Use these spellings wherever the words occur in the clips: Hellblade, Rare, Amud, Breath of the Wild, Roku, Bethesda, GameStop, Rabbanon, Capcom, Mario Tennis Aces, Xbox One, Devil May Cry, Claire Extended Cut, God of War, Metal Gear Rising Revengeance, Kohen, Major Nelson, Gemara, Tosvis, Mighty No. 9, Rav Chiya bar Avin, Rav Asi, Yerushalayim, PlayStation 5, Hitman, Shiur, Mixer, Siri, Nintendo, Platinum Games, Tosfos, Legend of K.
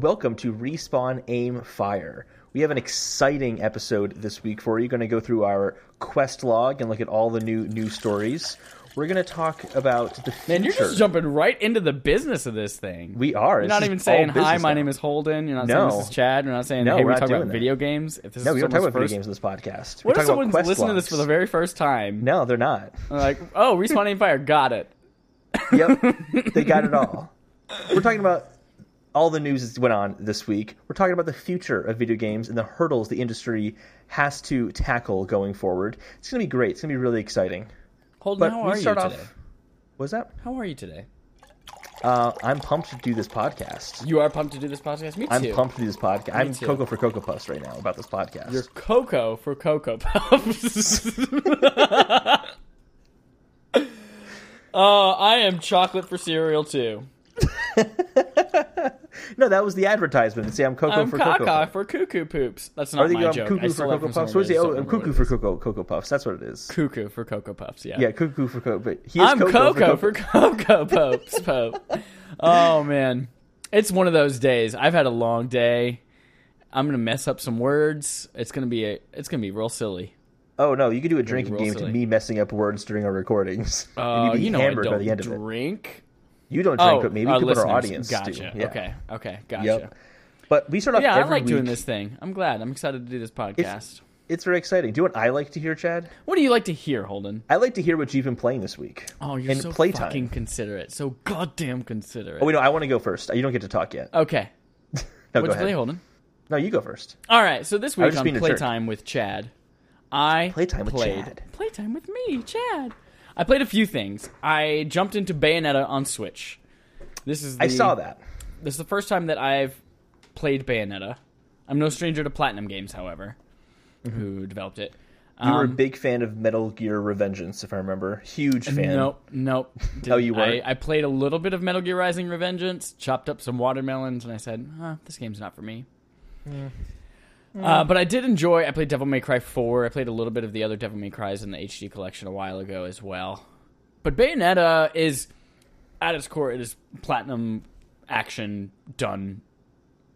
Welcome to Respawn Aim Fire. We have an exciting episode this week for you. We're going to go through our quest log and look at all the new news stories. We're going to talk about the future. Man, you're just jumping right into the business of this thing. We are. You're not even saying, hi, my name is Holden. You're not saying, this is Chad. You're not saying, hey, we're talking about video games. No, we don't talk about video games in this podcast. What if someone's listening to this for the very first time? No, they're not. They're like, oh, Respawn Aim Fire, got it. Yep, they got it all. We're talking about all the news that went on this week. We're talking about the future of video games and the hurdles the industry has to tackle going forward. It's going to be great. It's going to be really exciting. Holden, how are you today? What's that? How are you today? I'm pumped to do this podcast. You are pumped to do this podcast? Me too. I'm pumped to do this podcast. I'm Cocoa for Cocoa Puffs right now about this podcast. You're Cocoa for Cocoa Puffs. I am chocolate for cereal too. No, that was the advertisement. See, I'm Cocoa for Cocoa Puffs. I'm for Cuckoo Poops. That's not my joke. Cuckoo for Cocoa Puffs. What is it? Oh, I'm Cuckoo for Cocoa Puffs. That's what it is. Cuckoo for Cocoa Puffs, yeah. Yeah, Cuckoo for Cocoa Puffs. I'm Cocoa for Cocoa Puffs, Pope. Oh, man. It's one of those days. I've had a long day. I'm going to mess up some words. It's going to be real silly. Oh, no, you could do a drinking game to me messing up words during our recordings. Oh, you know I don't drink. You don't drink with me. We can put our audience. Gotcha. Yeah. Okay. Gotcha. Yep. But we start off every week. Yeah, I like doing this thing. I'm glad. I'm excited to do this podcast. It's very exciting. Do you know what I like to hear, Chad? What do you like to hear, Holden? I like to hear what you've been playing this week. Oh, you're so fucking considerate. So goddamn considerate. Oh, wait, no, I want to go first. You don't get to talk yet. Okay. No, go ahead. Play, Holden? No, you go first. All right. So this week on Playtime with Chad, Playtime with me, Chad. I played a few things. I jumped into Bayonetta on Switch. I saw that. This is the first time that I've played Bayonetta. I'm no stranger to Platinum Games, however, who developed it. You were a big fan of Metal Gear Revengeance, if I remember. Huge fan. Nope. Oh, you were? I played a little bit of Metal Gear Rising Revengeance, chopped up some watermelons, and I said, this game's not for me. Yeah. But I did enjoy. I played Devil May Cry 4. I played a little bit of the other Devil May Cries in the HD collection a while ago as well. But Bayonetta is, at its core, it is platinum action done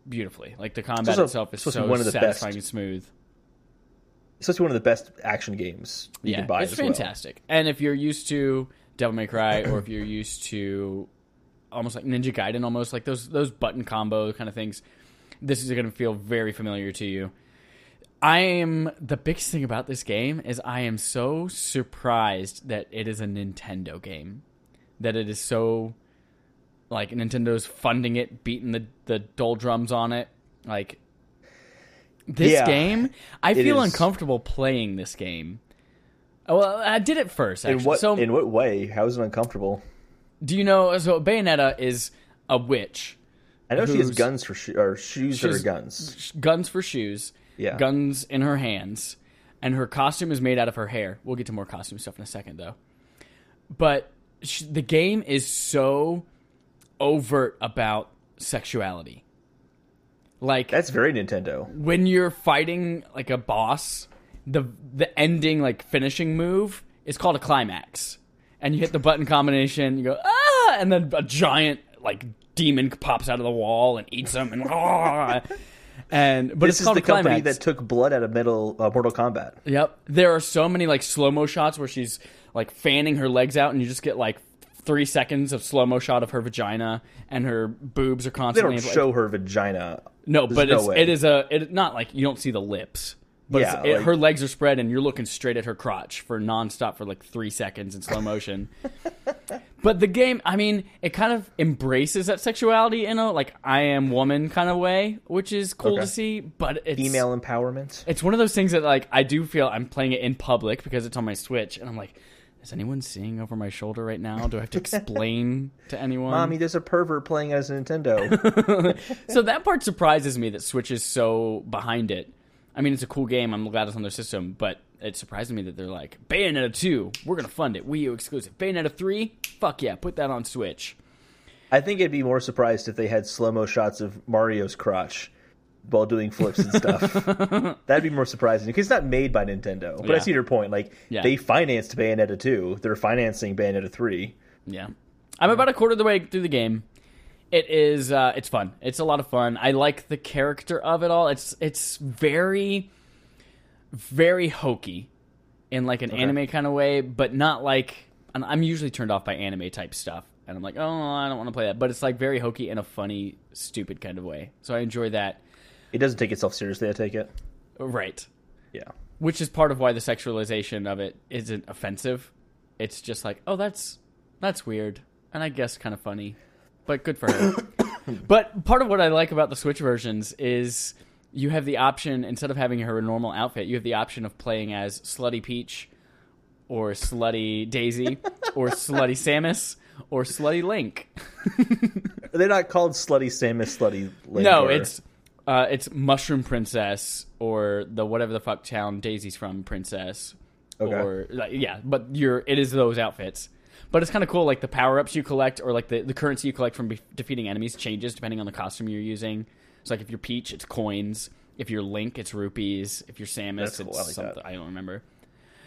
beautifully. Like the combat itself is so satisfying and smooth. It's supposed to be one of the best action games you can buy. It's fantastic. Well. And if you're used to Devil May Cry, or if you're used to almost like Ninja Gaiden, almost like those button combo kind of things. This is going to feel very familiar to you. The biggest thing about this game is I am so surprised that it is a Nintendo game. That it is so, like, Nintendo's funding it, beating the doldrums on it. Like, this game, I feel uncomfortable playing this game. Well, I did it first, actually. In what way? How is it uncomfortable? Do you know, so Bayonetta is a witch. I know she has guns for shoes that are guns. Guns for shoes. Yeah. Guns in her hands. And her costume is made out of her hair. We'll get to more costume stuff in a second, though. But the game is so overt about sexuality. Like, that's very Nintendo. When you're fighting, like, a boss, the ending, like, finishing move is called a climax. And you hit the button combination, you go, ah! And then a giant, like, demon pops out of the wall and eats him, but it's called a climax. Company that took blood out of Mortal Kombat. Yep, there are so many like slow mo shots where she's like fanning her legs out, and you just get like 3 seconds of slow mo shot of her vagina, and her boobs are constantly. They don't show her vagina. No, but it is not like you don't see the lips. But her legs are spread, and you're looking straight at her crotch for nonstop for like 3 seconds in slow motion. But the game, I mean, it kind of embraces that sexuality in a, like, I am woman kind of way, which is cool to see, but it's... Female empowerment. It's one of those things that, like, I do feel I'm playing it in public because it's on my Switch, and I'm like, is anyone seeing over my shoulder right now? Do I have to explain to anyone? Mommy, there's a pervert playing as a Nintendo. So that part surprises me that Switch is so behind it. I mean, it's a cool game. I'm glad it's on their system, but it surprised me that they're like, Bayonetta 2, we're going to fund it. Wii U exclusive. Bayonetta 3, fuck yeah, put that on Switch. I think I'd be more surprised if they had slow-mo shots of Mario's crotch while doing flips and stuff. That'd be more surprising, because it's not made by Nintendo. But I see your point. Like, they financed Bayonetta 2. They're financing Bayonetta 3. Yeah. I'm about a quarter of the way through the game. It is. It's fun. It's a lot of fun. I like the character of it all. It's very, very hokey, in like an anime kind of way, but not like I'm usually turned off by anime type stuff, and I'm like, oh, I don't want to play that. But it's like very hokey in a funny, stupid kind of way. So I enjoy that. It doesn't take itself seriously. I take it. Right. Yeah. Which is part of why the sexualization of it isn't offensive. It's just like, oh, that's weird, and I guess kind of funny. But good for her. But part of what I like about the Switch versions is you have the option, instead of having her normal outfit, you have the option of playing as Slutty Peach or Slutty Daisy or Slutty Samus or Slutty Link. They're not called Slutty Samus, Slutty Link. No, it's Mushroom Princess or the whatever the fuck town Daisy's from princess. Okay. Or yeah, but it is those outfits. But it's kind of cool, like, the power-ups you collect or, like, the currency you collect from defeating enemies changes depending on the costume you're using. So, like, if you're Peach, it's coins. If you're Link, it's rupees. If you're Samus, it's something. I don't remember.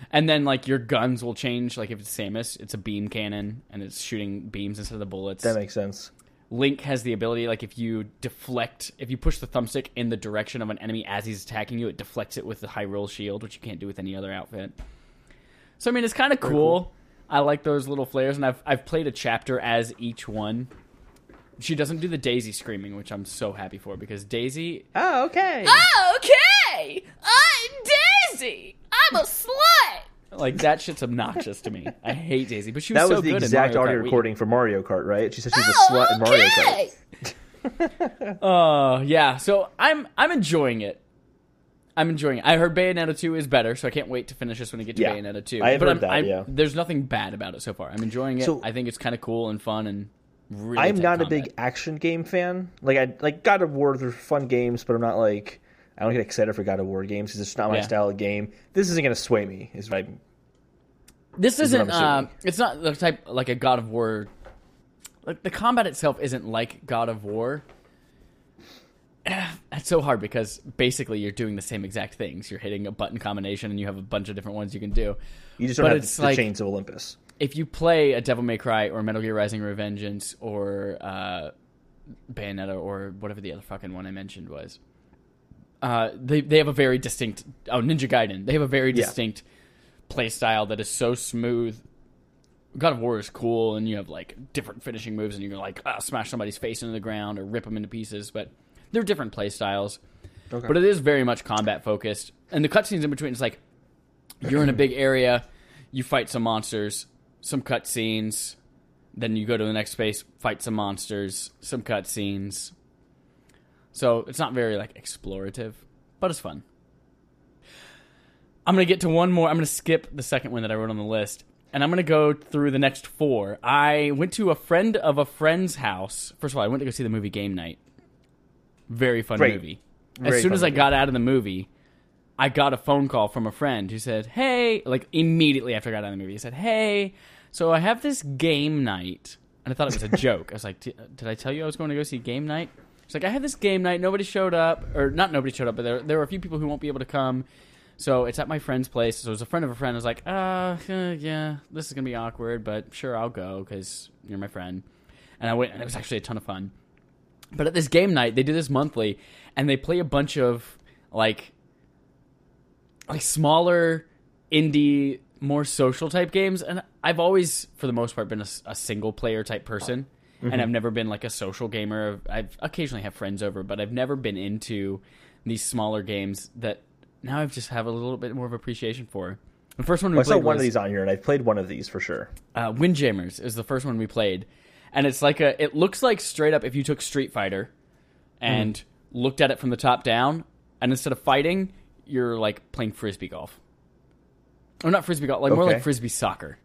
And then, like, your guns will change. Like, if it's Samus, it's a beam cannon, and it's shooting beams instead of the bullets. That makes sense. Link has the ability, like, if you push the thumbstick in the direction of an enemy as he's attacking you, it deflects it with the Hyrule Shield, which you can't do with any other outfit. So, I mean, it's kind of cool. I like those little flares, and I've played a chapter as each one. She doesn't do the Daisy screaming, which I'm so happy for, because Daisy... Oh, okay. Oh, okay! I'm Daisy! I'm a slut! Like, that shit's obnoxious to me. I hate Daisy, but she was so good in Mario Kart. That was the exact audio recording for Mario Kart, right? She said she's a slut in Mario Kart. Oh, yeah. So, I'm enjoying it. I heard Bayonetta 2 is better, so I can't wait to finish this when I get to Bayonetta 2. I heard that. There's nothing bad about it so far. I'm enjoying it. So, I think it's kind of cool and fun and really I'm not a big action game fan. Like God of War, they're fun games, but I'm not like... I don't get excited for God of War games because it's not my style of game. This isn't going to sway me. It's not the type... Like a God of War... Like the combat itself isn't like God of War... That's so hard because basically you're doing the same exact things. You're hitting a button combination and you have a bunch of different ones you can do. You just don't have the chains of Olympus. If you play a Devil May Cry or Metal Gear Rising Revengeance or Bayonetta or whatever the other fucking one I mentioned was, they have a very distinct... Oh, Ninja Gaiden. They have a very distinct play style that is so smooth. God of War is cool and you have like different finishing moves and you can like smash somebody's face into the ground or rip them into pieces, but... They're different play styles, but it is very much combat focused. And the cutscenes in between, it's like you're in a big area, you fight some monsters, some cutscenes, then you go to the next space, fight some monsters, some cutscenes. So it's not very like explorative, but it's fun. I'm gonna get to one more. I'm gonna skip the second one that I wrote on the list. And I'm going to go through the next four. I went to a friend of a friend's house. First of all, I went to go see the movie Game Night. Very fun movie. As soon as I got out of the movie, I got a phone call from a friend who said, hey, like immediately after I got out of the movie, he said, hey, so I have this game night. And I thought it was a joke. I was like, did I tell you I was going to go see game night? She's like, I have this game night. Nobody showed up. Or not nobody showed up, but there were a few people who won't be able to come. So it's at my friend's place. So it was a friend of a friend. I was like, yeah, this is going to be awkward, but sure, I'll go because you're my friend. And I went, and it was actually a ton of fun. But at this game night, they do this monthly, and they play a bunch of, like smaller, indie, more social type games. And I've always, for the most part, been a single player type person. Mm-hmm. And I've never been like a social gamer. I've occasionally have friends over, but I've never been into these smaller games that now I just have a little bit more of appreciation for. The first one I saw one of these on here, and I've played one of these for sure. Windjammers is the first one we played. And it's like it looks like straight up if you took Street Fighter and looked at it from the top down, and instead of fighting, you're like playing frisbee golf. Or not frisbee golf, like more like frisbee soccer.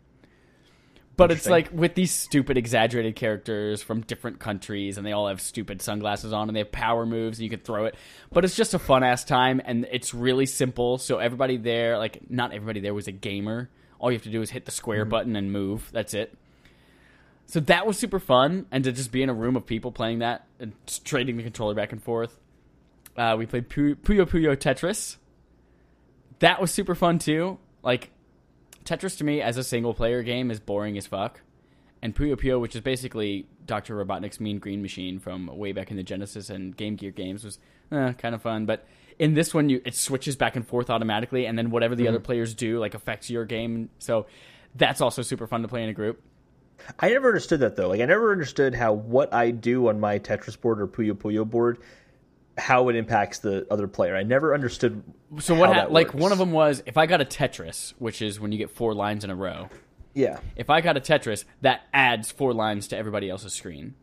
But it's like with these stupid exaggerated characters from different countries, and they all have stupid sunglasses on, and they have power moves, and you can throw it. But it's just a fun-ass time, and it's really simple. So everybody there, like not everybody there was a gamer. All you have to do is hit the square button and move. That's it. So that was super fun, and to just be in a room of people playing that and trading the controller back and forth. We played Puyo Puyo Tetris. That was super fun, too. Like, Tetris to me as a single-player game is boring as fuck. and Puyo Puyo, which is basically Dr. Robotnik's Mean Green Machine from way back in the Genesis and Game Gear games, was kind of fun. But in this one, it switches back and forth automatically, and then whatever the other players do like affects your game. So that's also super fun to play in a group. I never understood that, though. Like, I never understood how what I do on my Tetris board or Puyo Puyo board, how it impacts the other player. I never understood so how what that like works. One of them was, if I got a Tetris, which is when you get four lines in a row. Yeah. If I got a Tetris, that adds four lines to everybody else's screen.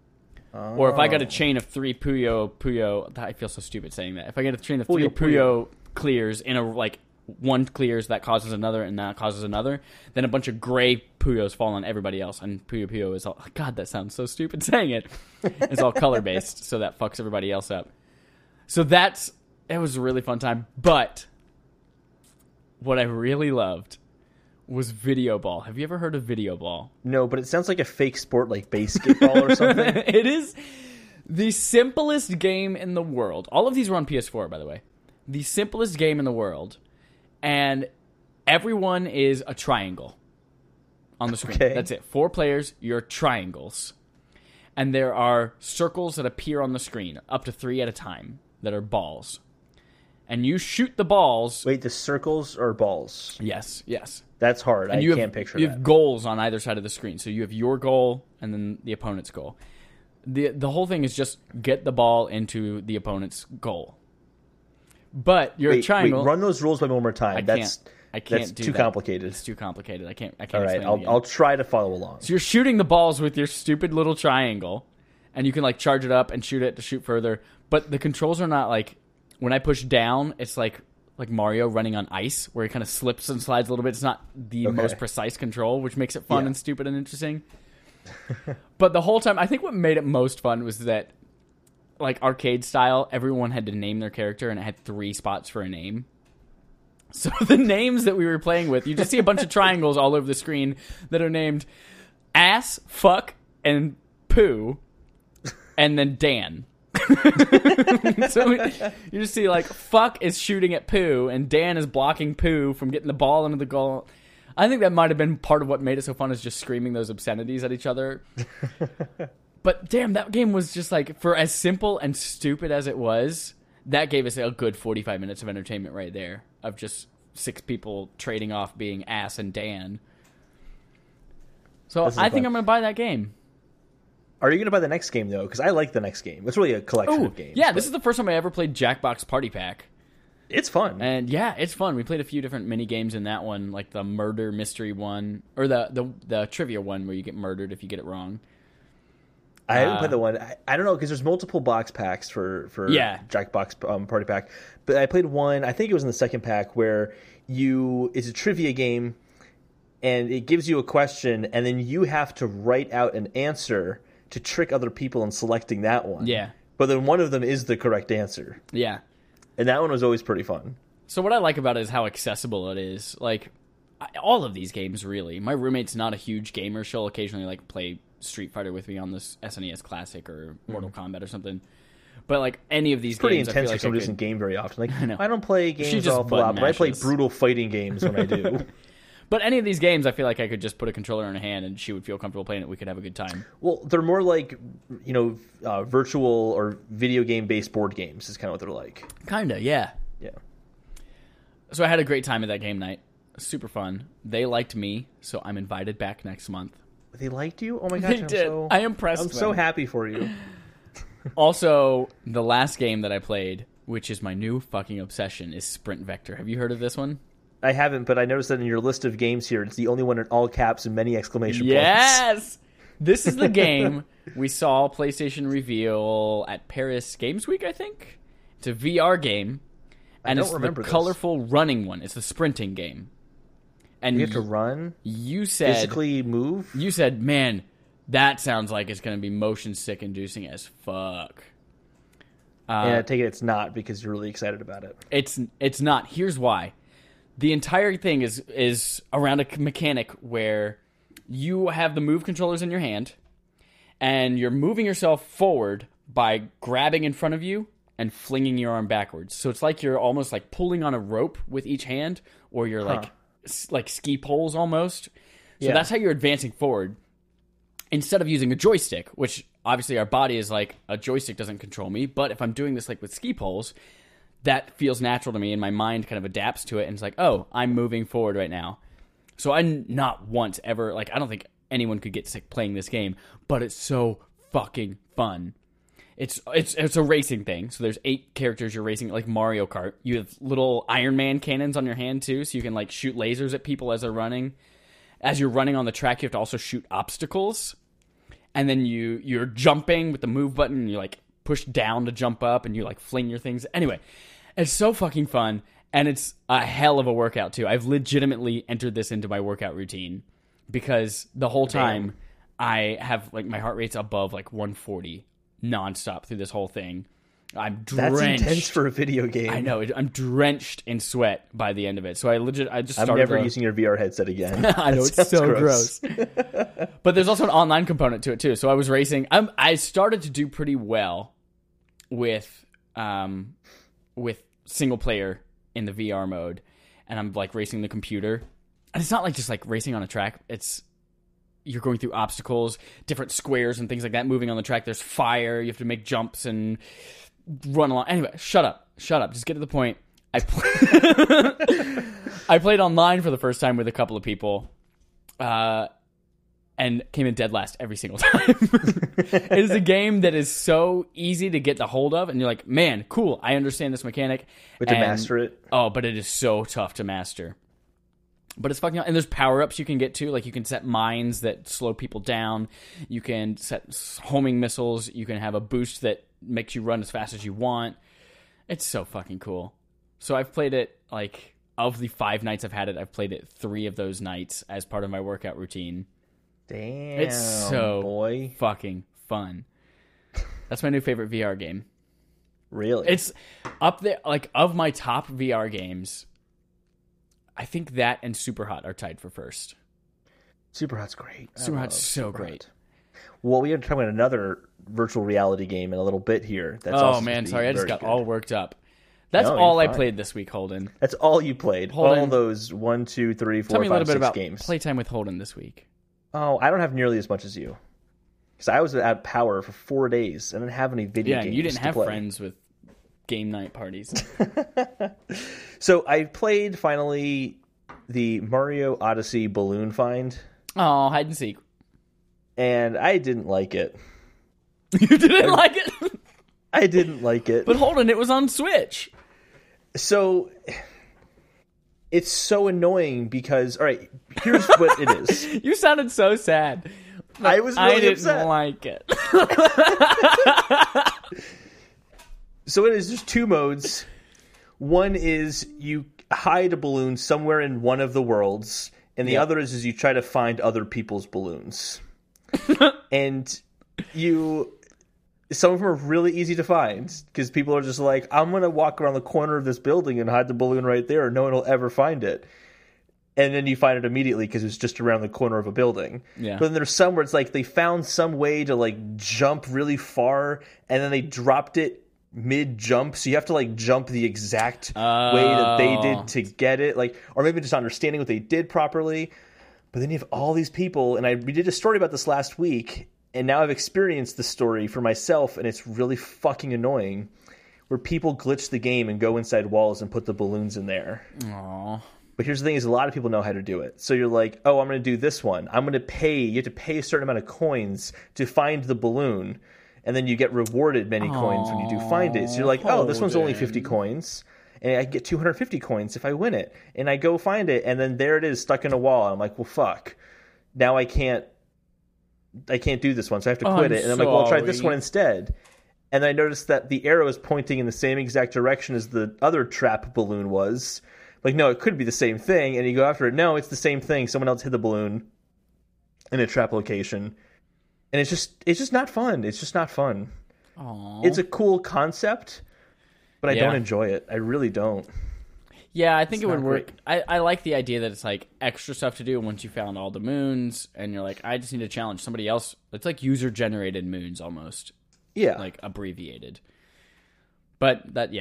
Oh. Or if I got a chain of three Puyo Puyo... I feel so stupid saying that. If I get a chain of three Puyo clears in a... like. One clears, that causes another, and that causes another. Then a bunch of gray Puyos fall on everybody else, and Puyo Puyo is all... God, that sounds so stupid saying it. It's all color-based, so that fucks everybody else up. So that's... It was a really fun time, but what I really loved was Video Ball. Have you ever heard of Video Ball? No, but it sounds like a fake sport like basketball or something. It is the simplest game in the world. All of these were on PS4, by the way. The simplest game in the world... and everyone is a triangle on the screen. Okay. That's it. Four players, you're triangles. And there are circles that appear on the screen, up to three at a time, that are balls. And you shoot the balls. Wait, the circles are balls? Yes, yes. That's hard. And I can't picture that. You have goals on either side of the screen. So you have your goal and then the opponent's goal. The whole thing is just get the ball into the opponent's goal. But you're a triangle. Wait, run those rules by me one more time. I can't do that. Complicated. It's too complicated. I can't explain it. All right, I'll try to follow along. So you're shooting the balls with your stupid little triangle, and you can like charge it up and shoot it to shoot further. But the controls are not like when I push down, it's like Mario running on ice, where he kind of slips and slides a little bit. It's not the most precise control, which makes it fun and stupid and interesting. But the whole time, I think what made it most fun was that, like arcade style, everyone had to name their character, and it had three spots for a name. So the names that we were playing with, you just see a bunch of triangles all over the screen that are named Ass, Fuck, and Poo, and then Dan. So you just see like Fuck is shooting at Poo, and Dan is blocking Poo from getting the ball into the goal. I think that might have been part of what made it so fun, is just screaming those obscenities at each other. But damn, that game was just like, for as simple and stupid as it was, that gave us a good 45 minutes of entertainment right there, of just six people trading off being Ass and Dan. So I think I'm going to buy that game. Are you going to buy the next game, though? Because I like the next game. It's really a collection of games. Yeah, but... this is the first time I ever played Jackbox Party Pack. It's fun. And yeah, it's fun. We played a few different mini games in that one, like the murder mystery one, or the trivia one where you get murdered if you get it wrong. I haven't played the one. I don't know, because there's multiple box packs for Jackbox Party Pack. But I played one, I think it was in the second pack, where it's a trivia game, and it gives you a question, and then you have to write out an answer to trick other people in selecting that one. Yeah. But then one of them is the correct answer. Yeah. And that one was always pretty fun. So what I like about it is how accessible it is. Like, all of these games, really. My roommate's not a huge gamer. She'll occasionally, like, play Street Fighter with me on this SNES Classic or Mortal Kombat or something, but like any of these it's pretty games, intense. I feel like somebody doesn't game very often. Like, I know. I don't play games all lot, but I play brutal fighting games when I do. But any of these games, I feel like I could just put a controller in her hand and she would feel comfortable playing it. We could have a good time. Well, they're more like virtual or video game based board games is kind of what they're like. Kinda, yeah, yeah. So I had a great time at that game night. Super fun. They liked me, so I'm invited back next month. They liked you? Oh my gosh, I am impressed. I'm so happy for you. Also, the last game that I played, which is my new fucking obsession, is Sprint Vector. Have you heard of this one? I haven't, but I noticed that in your list of games here, it's the only one in all caps and many exclamation points. Yes! This is the game we saw PlayStation reveal at Paris Games Week, I think. It's a VR game, and it's the colorful running one. It's the sprinting game. And you have to run? You said... physically move? You said, man, that sounds like it's going to be motion sick inducing as fuck. Yeah, I take it it's not, because you're really excited about it. It's not. Here's why. The entire thing is around a mechanic where you have the move controllers in your hand, and you're moving yourself forward by grabbing in front of you and flinging your arm backwards. So it's like you're almost like pulling on a rope with each hand, or you're like... ski poles almost. So that's how you're advancing forward. instead of using a joystick, which obviously our body is like, a joystick doesn't control me, but if I'm doing this like with ski poles, that feels natural to me and my mind kind of adapts to it and it's like, oh, I'm moving forward right now. So I'm not once ever, like, I don't think anyone could get sick playing this game, but it's so fucking fun. It's a racing thing. So there's 8 characters you're racing, like Mario Kart. You have little Iron Man cannons on your hand too, so you can like shoot lasers at people as they're running. As you're running on the track, you have to also shoot obstacles. And then you're jumping with the move button, and you like push down to jump up, and you like fling your things. Anyway, it's so fucking fun, and it's a hell of a workout too. I've legitimately entered this into my workout routine because the whole time I have like my heart rate's above like 140. Nonstop through this whole thing. I'm drenched. That's intense for a video game. I know. I'm drenched in sweat by the end of it. So I'm never using your VR headset again. I know, it's so gross. But there's also an online component to it too. So I was racing. I started to do pretty well with single player in the VR mode, and I'm like racing the computer. And it's not like just like racing on a track. You're going through obstacles, different squares and things like that, moving on the track. There's fire. You have to make jumps and run along. Anyway, shut up. Just get to the point. I played online for the first time with a couple of people and came in dead last every single time. It is a game that is so easy to get the hold of, and you're like, man, cool, I understand this mechanic. But to master it? Oh, but it is so tough to master. But it's fucking... And there's power-ups you can get to. Like, you can set mines that slow people down. You can set homing missiles. You can have a boost that makes you run as fast as you want. It's so fucking cool. So I've played it, like... Of the 5 nights I've had it, I've played it 3 of those nights as part of my workout routine. Damn, it's so fucking fun. That's my new favorite VR game. Really? It's up there... Like, of my top VR games... I think that and Superhot are tied for first. Superhot's great. Superhot's so great. Well, we have to talk about another virtual reality game in a little bit here. That's oh, man, sorry. I just got all worked up. That's all I played this week, Holden. That's all you played? All those 1, 2, 3, 4, 5, 6 games. Tell me a little bit about playtime with Holden this week. Oh, I don't have nearly as much as you. Because I was without power for 4 days. I didn't have any video games to play. Yeah, you didn't have friends with... game night parties. So I played finally the Mario Odyssey balloon find. Oh, hide and seek. And I didn't like it. You didn't like it? I didn't like it. But hold on, it was on Switch. So it's so annoying because, all right, here's what it is. You sounded so sad. Like, I was really upset. I didn't like it. So it is just 2 modes. One is you hide a balloon somewhere in one of the worlds, and the other is you try to find other people's balloons. And some of them are really easy to find because people are just like, I'm going to walk around the corner of this building and hide the balloon right there, and no one will ever find it. And then you find it immediately because it's just around the corner of a building. Yeah. But then there's some where it's like they found some way to like jump really far, and then they dropped it mid-jump, so you have to like jump the exact way that they did to get it, like, or maybe just understanding what they did properly. But then you have all these people, and we did a story about this last week, and now I've experienced the story for myself, and it's really fucking annoying where people glitch the game and go inside walls and put the balloons in there. Aww. But here's the thing, is a lot of people know how to do it. So you're like, oh, I'm going to do this one. I'm going to pay. You have to pay a certain amount of coins to find the balloon. And then you get rewarded many coins when you do find it. So you're like, oh, this one's only 50 coins. And I get 250 coins if I win it. And I go find it. And then there it is stuck in a wall. And I'm like, well, fuck. Now I can't do this one. So I have to quit it. And I'm like, well, I'll try this one instead. And then I noticed that the arrow is pointing in the same exact direction as the other trap balloon was. Like, no, it could be the same thing. And you go after it. No, it's the same thing. Someone else hit the balloon in a trap location. And it's just not fun. It's just not fun. Aww. It's a cool concept, but I don't enjoy it. I really don't. Yeah, I think it would work. I like the idea that it's like extra stuff to do once you found all the moons, and you're like, I just need to challenge somebody else. It's like user-generated moons almost. Yeah. Like abbreviated. But that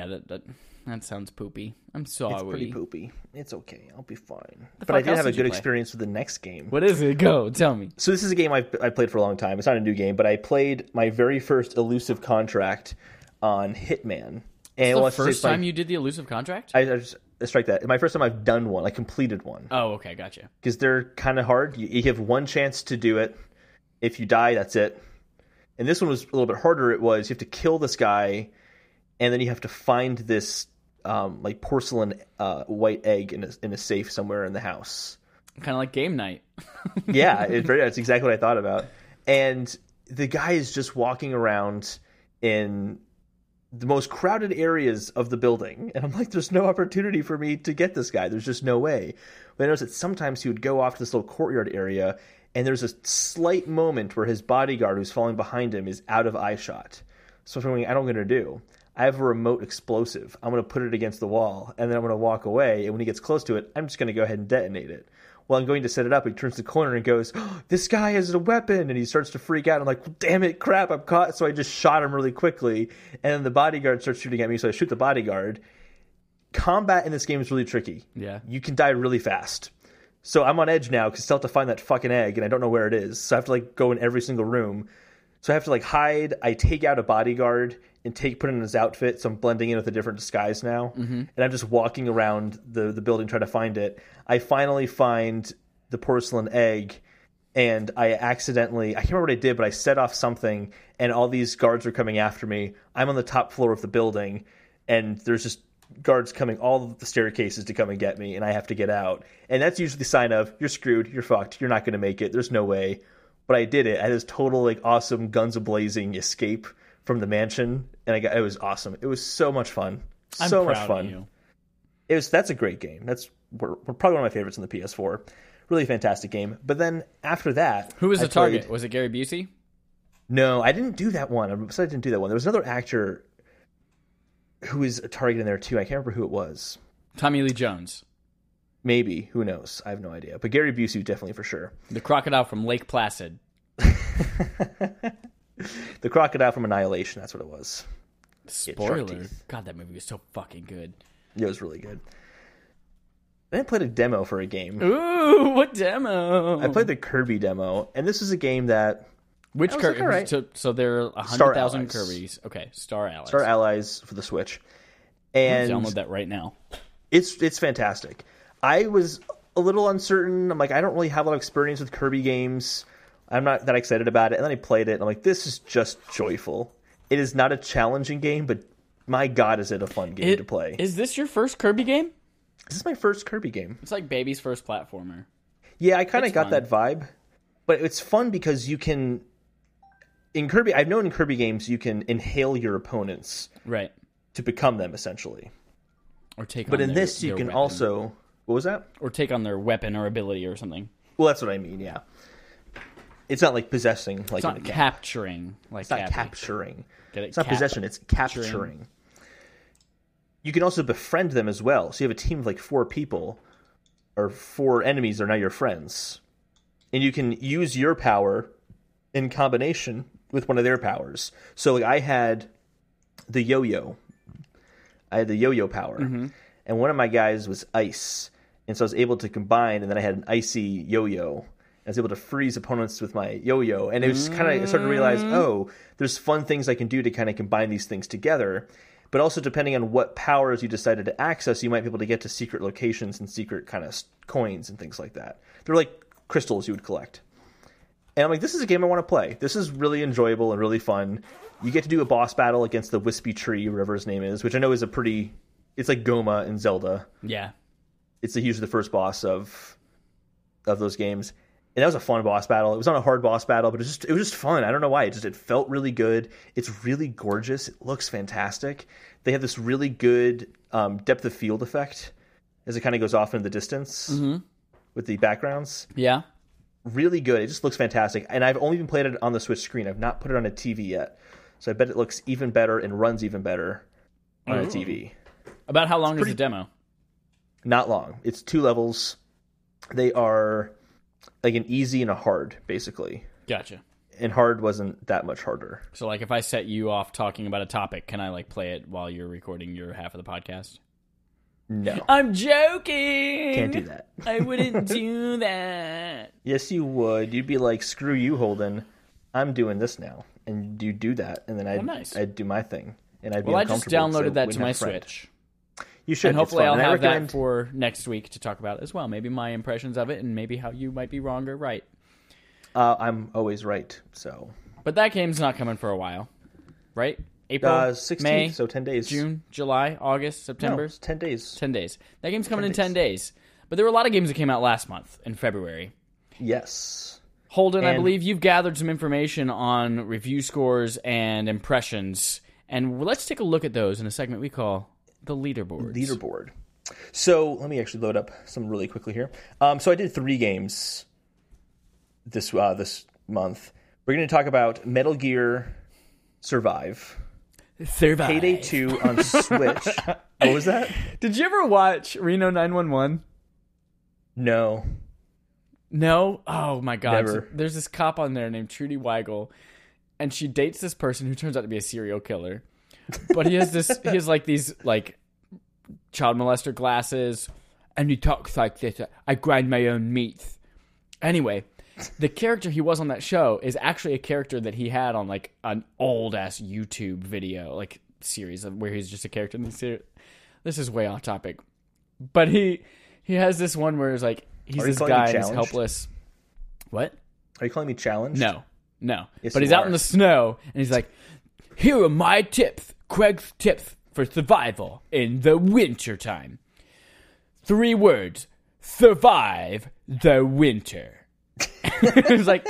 That sounds poopy. I'm sorry. It's pretty poopy. It's okay. I'll be fine. But I did have a good experience with the next game. What is it? Go. Tell me. So this is a game I've played for a long time. It's not a new game, but I played my very first Elusive Contract on Hitman. And the first time you did the Elusive Contract? Strike that. My first time I've done one. I completed one. Oh, okay. Gotcha. Because they're kind of hard. You have one chance to do it. If you die, that's it. And this one was a little bit harder. It was you have to kill this guy, and then you have to find this like porcelain white egg in a safe somewhere in the house. Kind of like Game Night. Yeah, it's exactly what I thought about. And the guy is just walking around in the most crowded areas of the building. And I'm like, there's no opportunity for me to get this guy. There's just no way. But I noticed that sometimes he would go off to this little courtyard area, and there's a slight moment where his bodyguard who's falling behind him is out of eye shot. So I'm thinking, I don't know what to do. I have a remote explosive. I'm going to put it against the wall, and then I'm going to walk away. And when he gets close to it, I'm just going to go ahead and detonate it. Well, I'm going to set it up. He turns the corner and goes, oh, this guy has a weapon. And he starts to freak out. I'm like, well, damn it, crap, I'm caught. So I just shot him really quickly. And then the bodyguard starts shooting at me. So I shoot the bodyguard. Combat in this game is really tricky. Yeah. You can die really fast. So I'm on edge now because I still have to find that fucking egg, and I don't know where it is. So I have to like go in every single room. So I have to like hide. I take out a bodyguard and put in his outfit, so I'm blending in with a different disguise now. Mm-hmm. And I'm just walking around the building trying to find it. I finally find the porcelain egg, and I accidentally... I can't remember what I did, but I set off something, and all these guards are coming after me. I'm on the top floor of the building, and there's just guards coming all of the staircases to come and get me, and I have to get out. And that's usually the sign of, you're screwed, you're fucked, you're not going to make it, there's no way. But I did it. I had this total like awesome, guns-a-blazing escape from the mansion, and it was awesome. It was so much fun. So much fun. I'm proud of you. That's a great game. That's probably one of my favorites on the PS4. Really fantastic game. But then after that, who was the target? Was it Gary Busey? No, I didn't do that one. I'm sorry, I didn't do that one. There was another actor who was a target in there too. I can't remember who it was. Tommy Lee Jones. Maybe. Who knows? I have no idea. But Gary Busey definitely for sure. The crocodile from Lake Placid. The crocodile from Annihilation, that's what it was. Spoiler. God, that movie was so fucking good. It was really good. I played a demo for a game. Ooh, what demo? I played the Kirby demo, and this is a game that... Which Kirby? Like, right. So there are 100,000 Kirbys. Okay, Star Allies. Star Allies for the Switch. And download that right now. It's fantastic. I was a little uncertain. I'm like, I don't really have a lot of experience with Kirby games. I'm not that excited about it. And then I played it, and I'm like, this is just joyful. It is not a challenging game, but my God, is it a fun game to play. Is this your first Kirby game? This is my first Kirby game. It's like baby's first platformer. Yeah, I kind of got that vibe. But it's fun because you can... In Kirby, I've known in Kirby games, you can inhale your opponents right to become them, essentially. Or take on their weapon. But in this, you can also... What was that? Or take on their weapon or ability or something. Well, that's what I mean, yeah. It's not like possessing. Like it's not capturing. Like it's not capturing. It's not possession. It's capturing. You can also befriend them as well. So you have a team of like 4 people or 4 enemies that are now your friends. And you can use your power in combination with one of their powers. So like I had the yo-yo power. Mm-hmm. And one of my guys was ice. And so I was able to combine, and then I had an icy yo-yo. I was able to freeze opponents with my yo-yo. And it was kind of, I started to realize, oh, there's fun things I can do to kind of combine these things together. But also, depending on what powers you decided to access, you might be able to get to secret locations and secret kind of coins and things like that. They're like crystals you would collect. And I'm like, this is a game I want to play. This is really enjoyable and really fun. You get to do a boss battle against the wispy tree, whatever his name is, which I know is a pretty... It's like Goma in Zelda. Yeah. It's usually the first boss of those games. And that was a fun boss battle. It was not a hard boss battle, but it was just fun. I don't know why. It felt really good. It's really gorgeous. It looks fantastic. They have this really good depth of field effect as it kind of goes off into the distance mm-hmm. with the backgrounds. Yeah. Really good. It just looks fantastic. And I've only even played it on the Switch screen. I've not put it on a TV yet. So I bet it looks even better and runs even better on a TV. About how long is the demo? Not long. It's 2 levels. They are... like an easy and a hard, basically. Gotcha. and hard wasn't that much harder. So, like, if I set you off talking about a topic, can I, like, play it while you're recording your half of the podcast? No. I'm joking! Can't do that. I wouldn't do that. Yes, you would. You'd be like, screw you, Holden. I'm doing this now. And you do that, and then I'd do my thing. And I'd be uncomfortable. Well, I just downloaded that to my Switch. You should. And hopefully I'll have that for next week to talk about as well. Maybe my impressions of it and maybe how you might be wrong or right. I'm always right, so. But that game's not coming for a while, right? April, 16th, May, so 10 days. June, July, August, September. No, it's 10 days. 10 days. That game's coming in 10 days. But there were a lot of games that came out last month in February. Yes. Holden, I believe you've gathered some information on review scores and impressions. And let's take a look at those in a segment we call the Leaderboard. Leaderboard. So let me actually load up some really quickly here. So I did 3 games this month. We're going to talk about Metal Gear Survive. Payday 2 on Switch. What was that? Did you ever watch Reno 911? No? Oh, my God. Never. So there's this cop on there named Trudy Weigel, and she dates this person who turns out to be a serial killer. But he has this, he has, like, these, like, child molester glasses, and he talks like this. I grind my own meat. Anyway, the character he was on that show is actually a character that he had on, like, an old-ass YouTube video, like, series of where he's just a character. This is way off topic. But he has this one where it's like, he's this guy and he's helpless. What? Are you calling me challenged? No. Yes, but he's out in the snow, and he's like, here are my tips, Craig's tips for survival in the wintertime. 3 words. Survive the winter. It was like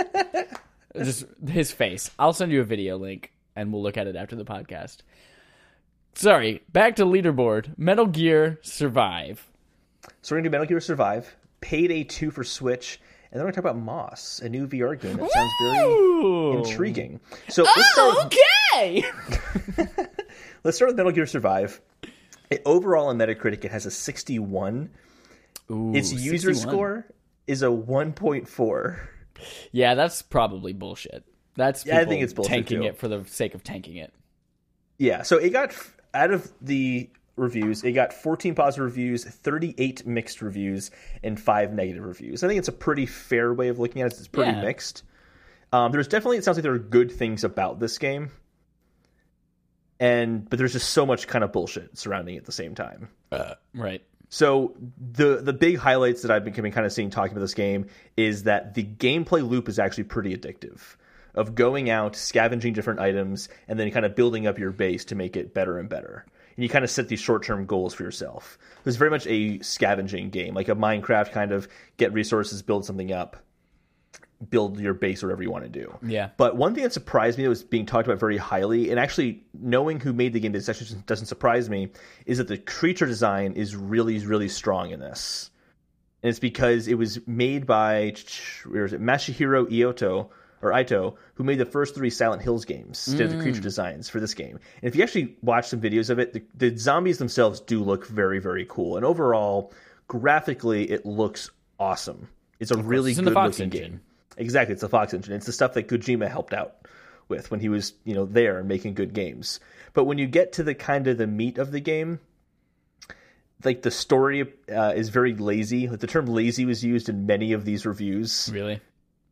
just his face. I'll send you a video link and we'll look at it after the podcast. Sorry, back to Leaderboard. Metal Gear Survive. So we're gonna do Metal Gear Survive, Payday 2 for Switch, and then we're gonna talk about Moss, a new VR game that sounds very intriguing. So okay. Let's start with Metal Gear Survive. Overall on Metacritic, it has a 61. Ooh, its user 61. Score is a 1.4. Yeah, that's probably bullshit. That's people I think it's bullshit tanking too. It for the sake of tanking it. Yeah, so it got, out of the reviews, it got 14 positive reviews, 38 mixed reviews, and 5 negative reviews. I think it's a pretty fair way of looking at it. It's pretty mixed. There's definitely, it sounds like there are good things about this game. But there's just so much kind of bullshit surrounding it at the same time. Right. So the big highlights that I've been kind of seeing talking about this game is that the gameplay loop is actually pretty addictive, of going out, scavenging different items, and then kind of building up your base to make it better and better. And you kind of set these short-term goals for yourself. It was very much a scavenging game, like a Minecraft kind of get resources, build something up, build your base or whatever you want to do. Yeah. But one thing that surprised me that was being talked about very highly, and actually knowing who made the game, this actually doesn't surprise me, is that the creature design is really, really strong in this. And it's because it was made by Masahiro Ito, who made the first 3 Silent Hills games, did the creature designs for this game. And if you actually watch some videos of it, the zombies themselves do look very, very cool. And overall, graphically, it looks awesome. It's a really good-looking game. Exactly, it's the Fox engine. It's the stuff that Kojima helped out with when he was, there and making good games. But when you get to the kind of the meat of the game, like the story is very lazy. Like, the term lazy was used in many of these reviews. Really?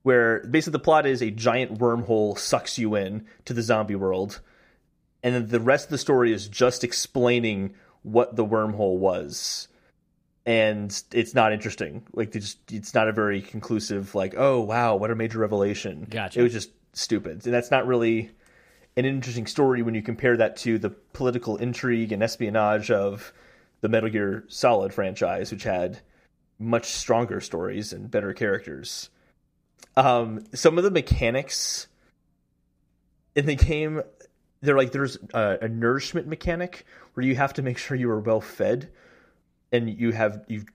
Where basically the plot is a giant wormhole sucks you in to the zombie world, and then the rest of the story is just explaining what the wormhole was. And it's not interesting. Like, it's not a very conclusive, like, oh, wow, what a major revelation. Gotcha. It was just stupid. And that's not really an interesting story when you compare that to the political intrigue and espionage of the Metal Gear Solid franchise, which had much stronger stories and better characters. Some of the mechanics in the game, they're like, there's a nourishment mechanic where you have to make sure you are well fed. And you've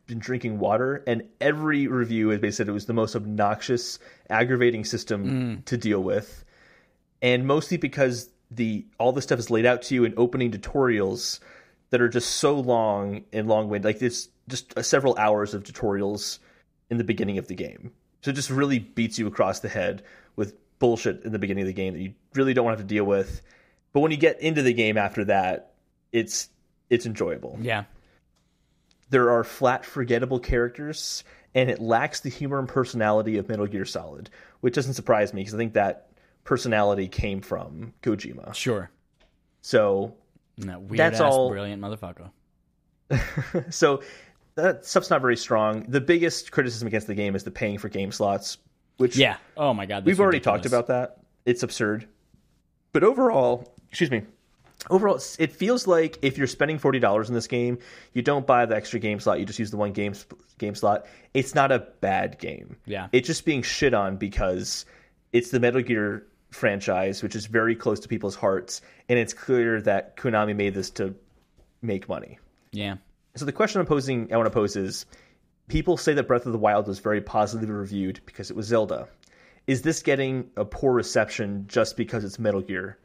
been drinking water, and every review has basically said it was the most obnoxious, aggravating system to deal with. And mostly because all the stuff is laid out to you in opening tutorials that are just so long and long-winded. Like, it's just several hours of tutorials in the beginning of the game. So it just really beats you across the head with bullshit in the beginning of the game that you really don't want to have to deal with. But when you get into the game after that, it's enjoyable. Yeah. There are flat, forgettable characters, and it lacks the humor and personality of Metal Gear Solid, which doesn't surprise me because I think that personality came from Kojima. Sure. So that weird that's ass all brilliant motherfucker. So that stuff's not very strong. The biggest criticism against the game is the paying for game slots, which yeah, oh my god, we've already talked about that. It's absurd. But overall, overall, it feels like if you're spending $40 in this game, you don't buy the extra game slot. You just use the one game slot. It's not a bad game. Yeah. It's just being shit on because it's the Metal Gear franchise, which is very close to people's hearts, and it's clear that Konami made this to make money. Yeah. So the question I want to pose is, people say that Breath of the Wild was very positively reviewed because it was Zelda. Is this getting a poor reception just because it's Metal Gear?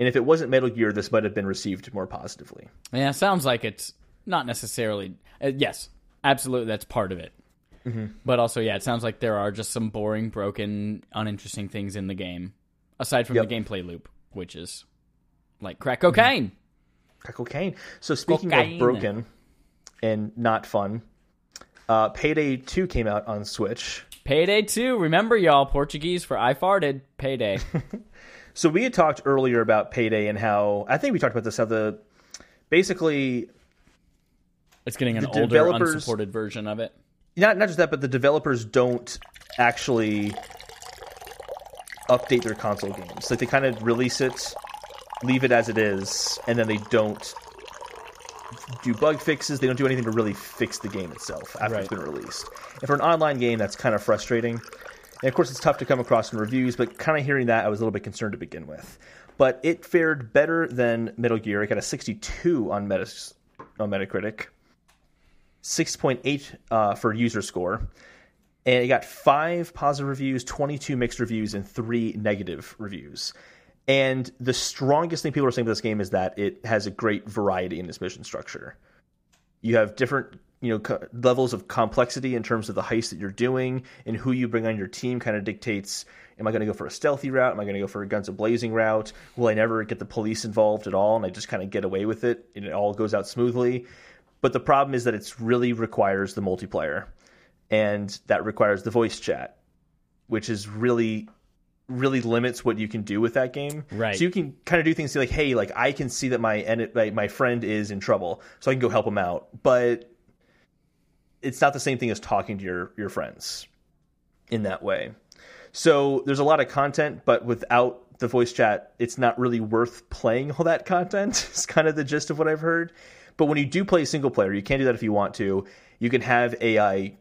And if it wasn't Metal Gear, this might have been received more positively. Yeah, it sounds like it's not necessarily... yes, absolutely, that's part of it. Mm-hmm. But also, yeah, it sounds like there are just some boring, broken, uninteresting things in the game. Aside from the gameplay loop, which is like crack cocaine. Mm-hmm. Crack cocaine. So speaking of broken and not fun, Payday 2 came out on Switch. Payday 2. Remember, y'all, Portuguese for I farted. Payday. So we had talked earlier about Payday and how I think we talked about this. How the basically it's getting an older, unsupported version of it. Not just that, but the developers don't actually update their console games. Like they kind of release it, leave it as it is, and then they don't do bug fixes. They don't do anything to really fix the game itself after it's been released. And for an online game, that's kind of frustrating. And, of course, it's tough to come across in reviews, but kind of hearing that, I was a little bit concerned to begin with. But it fared better than Metal Gear. It got a 62 on Metacritic, 6.8 for user score. And it got 5 positive reviews, 22 mixed reviews, and 3 negative reviews. And the strongest thing people are saying about this game is that it has a great variety in its mission structure. You have different... levels of complexity in terms of the heist that you're doing and who you bring on your team kind of dictates, am I going to go for a stealthy route? Am I going to go for a guns a-blazing route? Will I never get the police involved at all? And I just kind of get away with it and it all goes out smoothly. But the problem is that it's really requires the multiplayer and that requires the voice chat, which is really, really limits what you can do with that game. Right. So you can kind of do things like, hey, like I can see that my friend is in trouble, so I can go help him out. But it's not the same thing as talking to your friends in that way. So there's a lot of content, but without the voice chat, it's not really worth playing all that content. It's kind of the gist of what I've heard. But when you do play single player, you can do that if you want to. You can have AI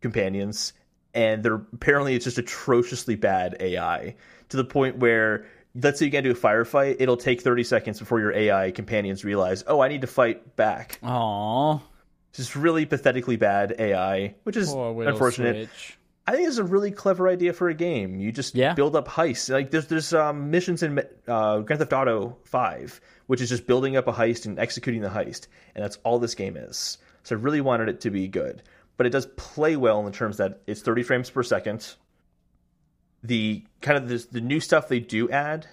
companions, and they're apparently it's just atrociously bad AI to the point where, let's say you gotta do a firefight, it'll take 30 seconds before your AI companions realize, oh, I need to fight back. Aww. Just really pathetically bad AI, which is unfortunate. Switch. I think it's a really clever idea for a game. You just build up heists. Like there's missions in Grand Theft Auto 5, which is just building up a heist and executing the heist, and that's all this game is. So I really wanted it to be good, but it does play well in the terms that it's 30 frames per second. The kind of the new stuff they do add.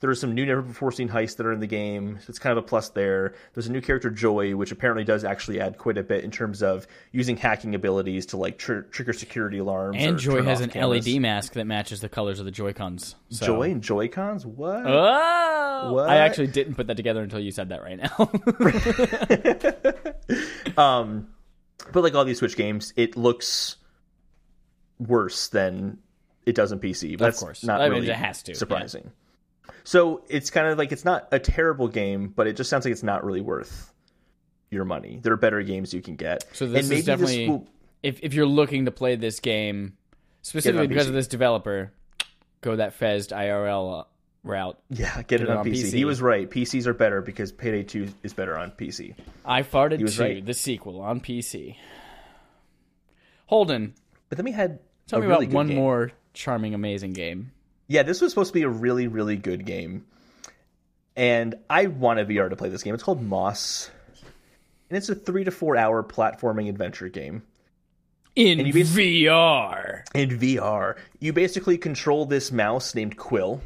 There are some new never-before-seen heists that are in the game. So it's kind of a plus there. There's a new character, Joy, which apparently does actually add quite a bit in terms of using hacking abilities to like trigger security alarms. And Joy has an LED mask that matches the colors of the Joy-Cons. So. Joy and Joy-Cons? What? Oh! What? I actually didn't put that together until you said that right now. But like all these Switch games, it looks worse than it does on PC. But of course. Not really it has to. Surprising. Yeah. So it's kind of like it's not a terrible game, but it just sounds like it's not really worth your money. There are better games you can get. So this is definitely, if you're looking to play this game, specifically because of this developer, go that fezzed IRL route. Yeah, get it on PC. He was right. PCs are better because Payday 2 is better on PC. I Farted 2, the sequel, on PC. Holden. But then we had tell me about one more charming, amazing game. Yeah, this was supposed to be a really, really good game. And I want a VR to play this game. It's called Moss. And it's a 3 to 4 hour platforming adventure game. In VR. You basically control this mouse named Quill.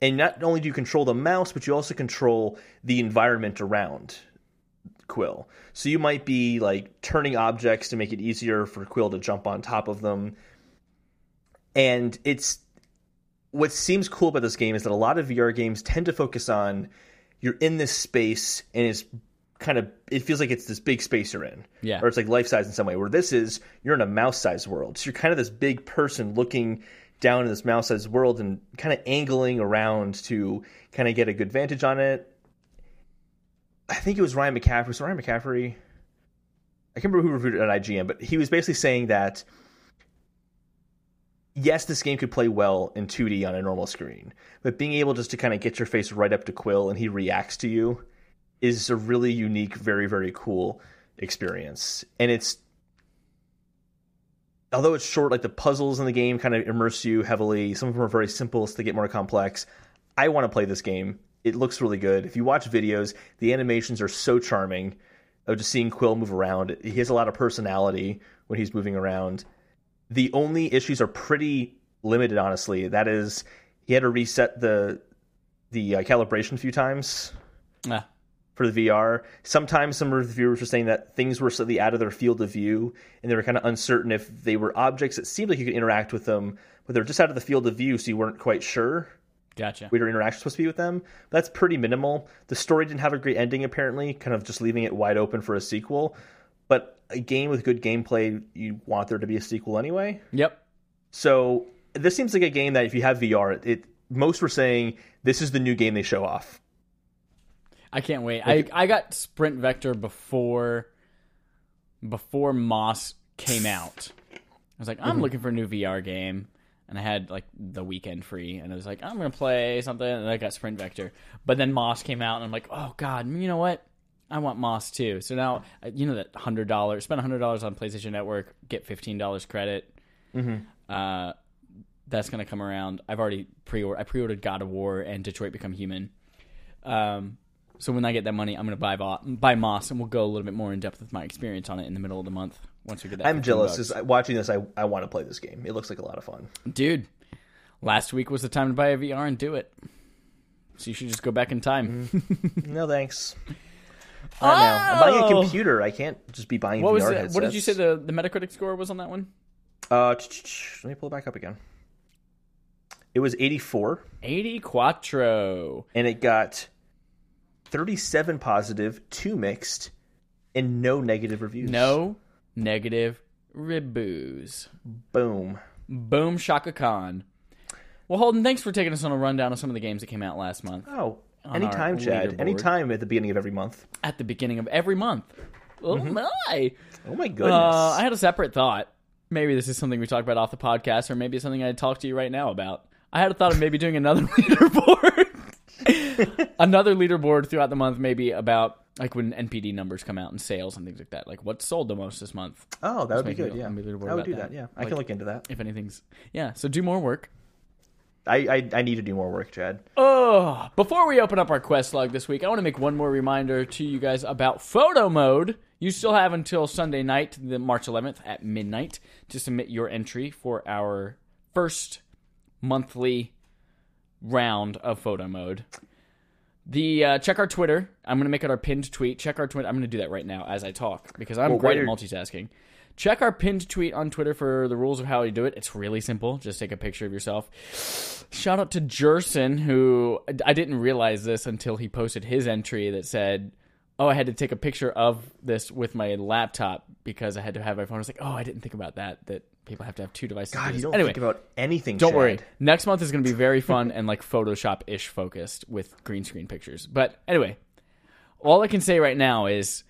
And not only do you control the mouse, but you also control the environment around Quill. So you might be, like, turning objects to make it easier for Quill to jump on top of them. And it's... what seems cool about this game is that a lot of VR games tend to focus on you're in this space and it's kind of... it feels like it's this big space you're in. Yeah. Or it's like life-size in some way. Where this is, you're in a mouse-sized world. So you're kind of this big person looking down in this mouse-sized world and kind of angling around to kind of get a good vantage on it. I think it was Ryan McCaffrey. So Ryan McCaffrey... I can't remember who reviewed it on IGN, but he was basically saying that yes, this game could play well in 2D on a normal screen, but being able just to kind of get your face right up to Quill and he reacts to you is a really unique, very, very cool experience. And it's... although it's short, like the puzzles in the game kind of immerse you heavily. Some of them are very simple, so they get more complex. I want to play this game. It looks really good. If you watch videos, the animations are so charming of just seeing Quill move around. He has a lot of personality when he's moving around. The only issues are pretty limited, honestly. That is, he had to reset the calibration a few times for the VR. Sometimes some reviewers were saying that things were slightly out of their field of view, and they were kind of uncertain if they were objects. It seemed like you could interact with them, but they were just out of the field of view, so you weren't quite sure. Gotcha. What your interaction was supposed to be with them. That's pretty minimal. The story didn't have a great ending, apparently, kind of just leaving it wide open for a sequel. But a game with good gameplay, you want there to be a sequel anyway. Yep. So this seems like a game that if you have VR, most were saying this is the new game they show off. I can't wait. Like, I got Sprint Vector before Moss came out. I was like, I'm looking for a new VR game. And I had like the weekend free. And I was like, I'm going to play something. And I got Sprint Vector. But then Moss came out. And I'm like, oh, God, you know what? I want Moss too. So now, you know that $100, spend $100 on PlayStation Network, get $15 credit. Mm-hmm. That's going to come around. I've already pre-ordered God of War and Detroit Become Human. So when I get that money, I'm going to buy Moss, and we'll go a little bit more in depth with my experience on it in the middle of the month once we get that. I'm jealous. Watching this, I want to play this game. It looks like a lot of fun. Dude, last week was the time to buy a VR and do it. So you should just go back in time. Mm-hmm. No thanks. I know. I'm buying a computer. I can't just be buying VR headsets. What did you say the Metacritic score was on that one? Let me pull it back up again. It was 84. 84. And it got 37 positive, 2 mixed, and no negative reviews. No negative reviews. Boom. Boom Shaka Khan. Well, Holden, thanks for taking us on a rundown of some of the games that came out last month. Oh, anytime, Chad. Anytime at the beginning of every month. At the beginning of every month. Oh, my. Oh, my goodness. I had a separate thought. Maybe this is something we talk about off the podcast, or maybe it's something I talk to you right now about. I had a thought of maybe doing another leaderboard. Another leaderboard throughout the month, maybe about like when NPD numbers come out and sales and things like that. Like what sold the most this month. Oh, that would be good, yeah. I would do that, yeah. I can look into that. If anything's... yeah, so do more work. I need to do more work, Chad. Oh, before we open up our quest log this week, I want to make one more reminder to you guys about photo mode. You still have until Sunday night, the March 11th at midnight, to submit your entry for our first monthly round of photo mode. Check our Twitter. I'm going to make it our pinned tweet. Check our Twitter. I'm going to do that right now as I talk because I'm great at multitasking. Check our pinned tweet on Twitter for the rules of how you do it. It's really simple. Just take a picture of yourself. Shout out to Jerson, who I didn't realize this until he posted his entry that said, oh, I had to take a picture of this with my laptop because I had to have my phone. I was like, oh, I didn't think about that people have to have two devices. God, you don't think about anything, Chad. Don't worry. Next month is going to be very fun and like Photoshop-ish focused with green screen pictures. But anyway, all I can say right now is,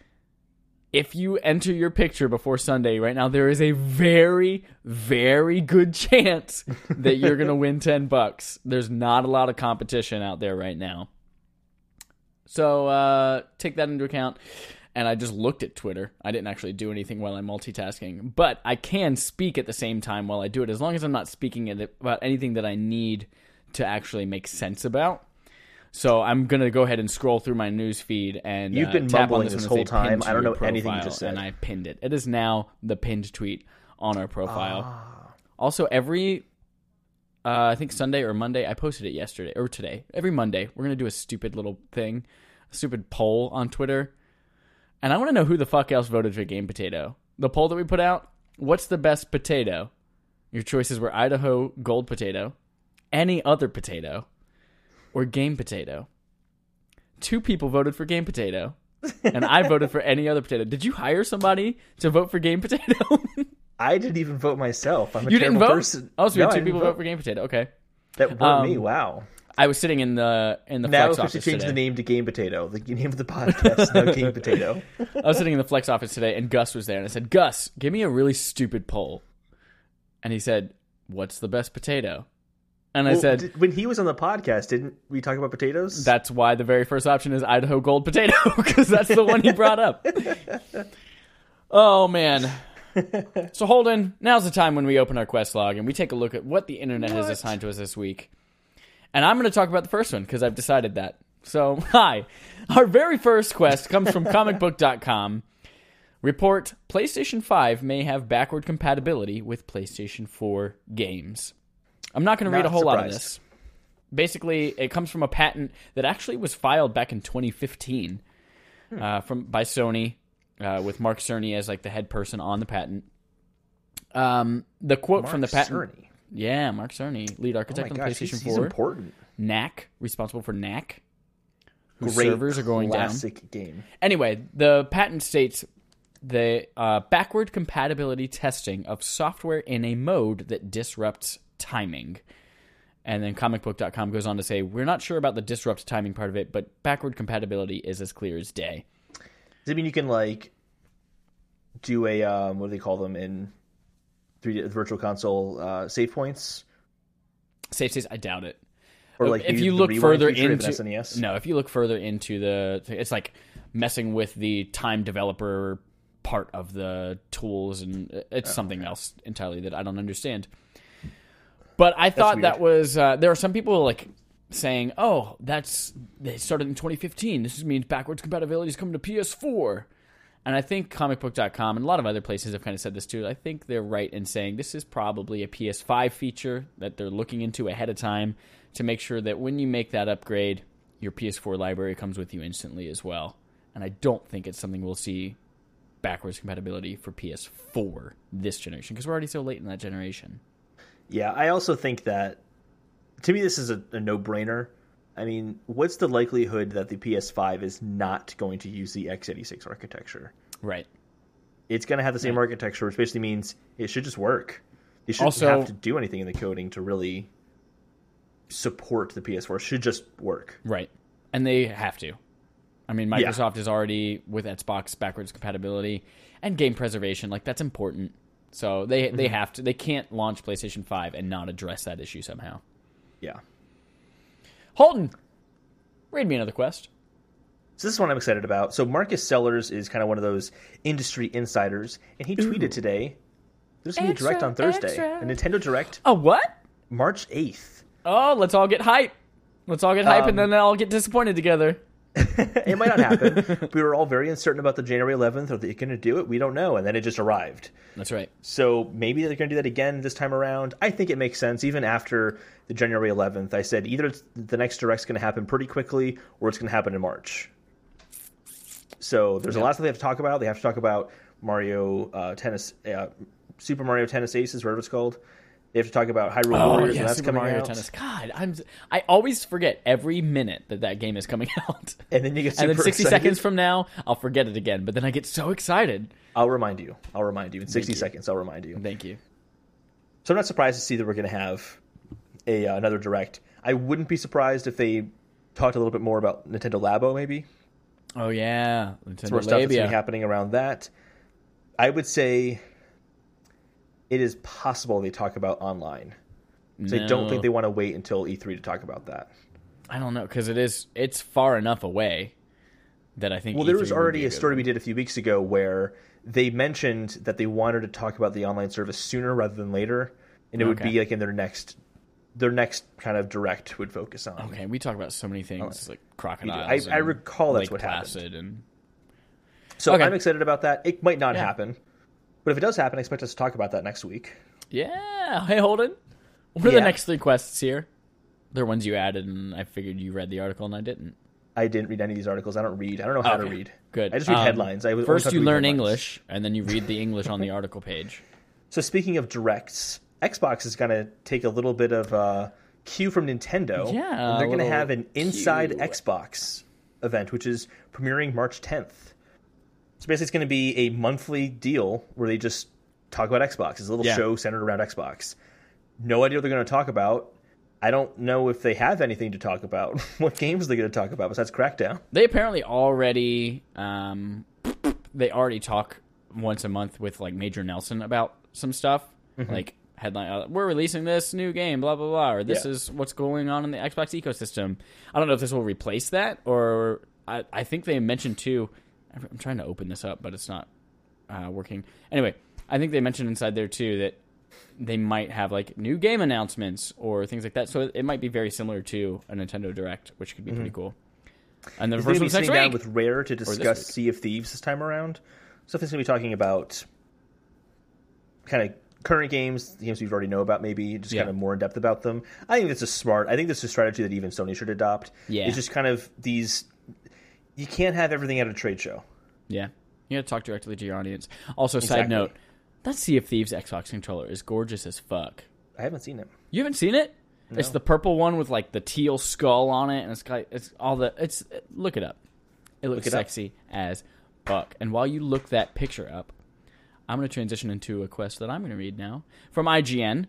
if you enter your picture before Sunday right now, there is a very, very good chance that you're going to win $10. There's not a lot of competition out there right now. So take that into account. And I just looked at Twitter. I didn't actually do anything while I'm multitasking. But I can speak at the same time while I do it, as long as I'm not speaking about anything that I need to actually make sense about. So I'm going to go ahead and scroll through my news feed and you've been mumbling this whole time. I don't know anything you just said. And I pinned it. It is now the pinned tweet on our profile. Also, every, I think Sunday or Monday, I posted it yesterday or today. Every Monday, we're going to do a stupid little thing, a stupid poll on Twitter. And I want to know who the fuck else voted for Game Potato. The poll that we put out, what's the best potato? Your choices were Idaho Gold Potato, any other potato, or Game Potato. Two people voted for Game Potato, and I voted for any other potato. Did you hire somebody to vote for Game Potato? I didn't even vote myself. I'm a terrible person. Oh, so we had two people vote for Game Potato. Okay. That were me. Wow. I was sitting in the flex office today. Now we should change the name to Game Potato. The name of the podcast is now Game Potato. I was sitting in the flex office today, and Gus was there, and I said, Gus, give me a really stupid poll. And he said, what's the best potato? And I said... when he was on the podcast, didn't we talk about potatoes? That's why the very first option is Idaho Gold Potato, because that's the one he brought up. Oh, man. So, Holden, now's the time when we open our quest log, and we take a look at what the internet has assigned to us this week. And I'm going to talk about the first one, because I've decided that. So, hi. Our very first quest comes from comicbook.com. Report, PlayStation 5 may have backward compatibility with PlayStation 4 games. I'm not going to read a whole lot of this. Basically, it comes from a patent that actually was filed back in 2015 by Sony with Mark Cerny as like the head person on the patent. The quote from the patent... Cerny. Yeah, Mark Cerny, lead architect on the PlayStation 4. He's important. NAC, responsible for NAC, whose servers are going down. Classic game. Anyway, the patent states the backward compatibility testing of software in a mode that disrupts timing. And then comicbook.com goes on to say, we're not sure about the disrupt timing part of it, but backward compatibility is as clear as day. Does it mean you can, like, do a, what do they call them in... 3D virtual console save points? Save states, I doubt it. Or like if you look further into SNES? No, if you look further into the, it's like messing with the time developer part of the tools, and it's something else entirely that I don't understand. But I thought that was there are some people like saying, "Oh, they started in 2015. This means backwards compatibility is coming to PS4." And I think comicbook.com and a lot of other places have kind of said this too. I think they're right in saying this is probably a PS5 feature that they're looking into ahead of time to make sure that when you make that upgrade, your PS4 library comes with you instantly as well. And I don't think it's something we'll see backwards compatibility for PS4 this generation because we're already so late in that generation. Yeah, I also think that, to me, this is a no-brainer. I mean, what's the likelihood that the PS5 is not going to use the x86 architecture? Right. It's going to have the same architecture, which basically means it should just work. It shouldn't have to do anything in the coding to really support the PS4. It should just work. Right. And they have to. I mean, Microsoft is already with Xbox backwards compatibility and game preservation. Like, that's important. So they have to. They can't launch PlayStation 5 and not address that issue somehow. Yeah. Holden, read me another quest. So this is one I'm excited about. So Marcus Sellers is kind of one of those industry insiders, and he tweeted today, there's going to be a Direct on Thursday. A Nintendo Direct. A what? March 8th. Oh, let's all get hype. Let's all get hype, and then all get disappointed together. It might not happen. We were all very uncertain about the January 11th, or they're going to do it. We don't know, and then it just arrived. That's right. So maybe they're going to do that again this time around. I think it makes sense. Even after the January 11th, I said either the next Direct's going to happen pretty quickly, or it's going to happen in March. So there's a lot that they have to talk about. They have to talk about Super Mario Tennis Aces, whatever it's called. They have to talk about Hyrule Warriors, and that's Super coming Mario out. Tennis. God, I always forget every minute that game is coming out. And then you get super excited. And then 60 seconds from now, I'll forget it again. But then I get so excited. I'll remind you. In 60 seconds, I'll remind you. Thank you. So I'm not surprised to see that we're going to have another Direct. I wouldn't be surprised if they talked a little bit more about Nintendo Labo, maybe. Oh, yeah. Nintendo Labo. More stuff that's going to be happening around that. I would say... it is possible they talk about online. So I don't think they want to wait until E3 to talk about that. I don't know, because it's far enough away that I think... Well, there was already a story we did a few weeks ago where they mentioned that they wanted to talk about the online service sooner rather than later, and it would be like in their next kind of Direct would focus on. Okay, we talk about so many things like crocodiles. I recall that's what happened. So I'm excited about that. It might not happen. But if it does happen, I expect us to talk about that next week. Yeah. Hey, Holden. What are the next three quests here? They're ones you added, and I figured you read the article, and I didn't. I didn't read any of these articles. I don't know how to read. Good. I just read headlines. First you learn English, and then you read the English on the article page. So speaking of directs, Xbox is going to take a little bit of a cue from Nintendo. Yeah. They're going to have an Inside Xbox event, which is premiering March 10th. So basically, it's going to be a monthly deal where they just talk about Xbox. It's a little show centered around Xbox. No idea what they're going to talk about. I don't know if they have anything to talk about. What games are they going to talk about besides Crackdown? They apparently already they talk once a month with like Major Nelson about some stuff. Mm-hmm. Like headline, we're releasing this new game, blah, blah, blah. Or this is what's going on in the Xbox ecosystem. I don't know if this will replace that. Or I think they mentioned too, I'm trying to open this up, but it's not working. Anyway, I think they mentioned inside there too that they might have like new game announcements or things like that. So it might be very similar to a Nintendo Direct, which could be pretty cool. And the first one's next week. Down with Rare to discuss Sea of Thieves this time around. So it's going to be talking about kind of current games, the games we've already know about, maybe just kind of more in depth about them. I think that's a strategy that even Sony should adopt. Yeah. It's just kind of these, you can't have everything at a trade show. Yeah. You got to talk directly to your audience. Also, side note, that Sea of Thieves Xbox controller is gorgeous as fuck. I haven't seen it. You haven't seen it? No. It's the purple one with like the teal skull on it, and look it up. It looks sexy as fuck. And while you look that picture up, I'm going to transition into a quest that I'm going to read now from IGN.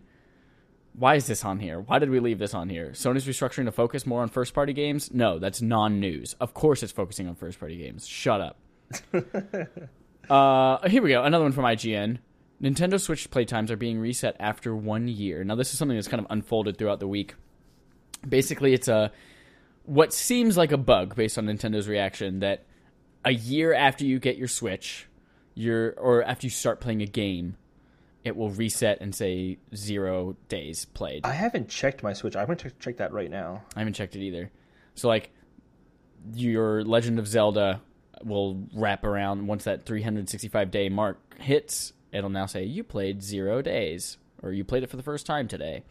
Why is this on here? Why did we leave this on here? Sony's restructuring to focus more on first-party games? No, that's non-news. Of course it's focusing on first-party games. Shut up. Here we go. Another one from IGN. Nintendo Switch playtimes are being reset after 1 year. Now, this is something that's kind of unfolded throughout the week. Basically, it's what seems like a bug based on Nintendo's reaction that a year after you get your Switch, or after you start playing a game, it will reset and say 0 days played. I haven't checked my Switch. I'm going to check that right now. I haven't checked it either. So, like, your Legend of Zelda will wrap around once that 365-day mark hits. It'll now say, you played 0 days, or you played it for the first time today.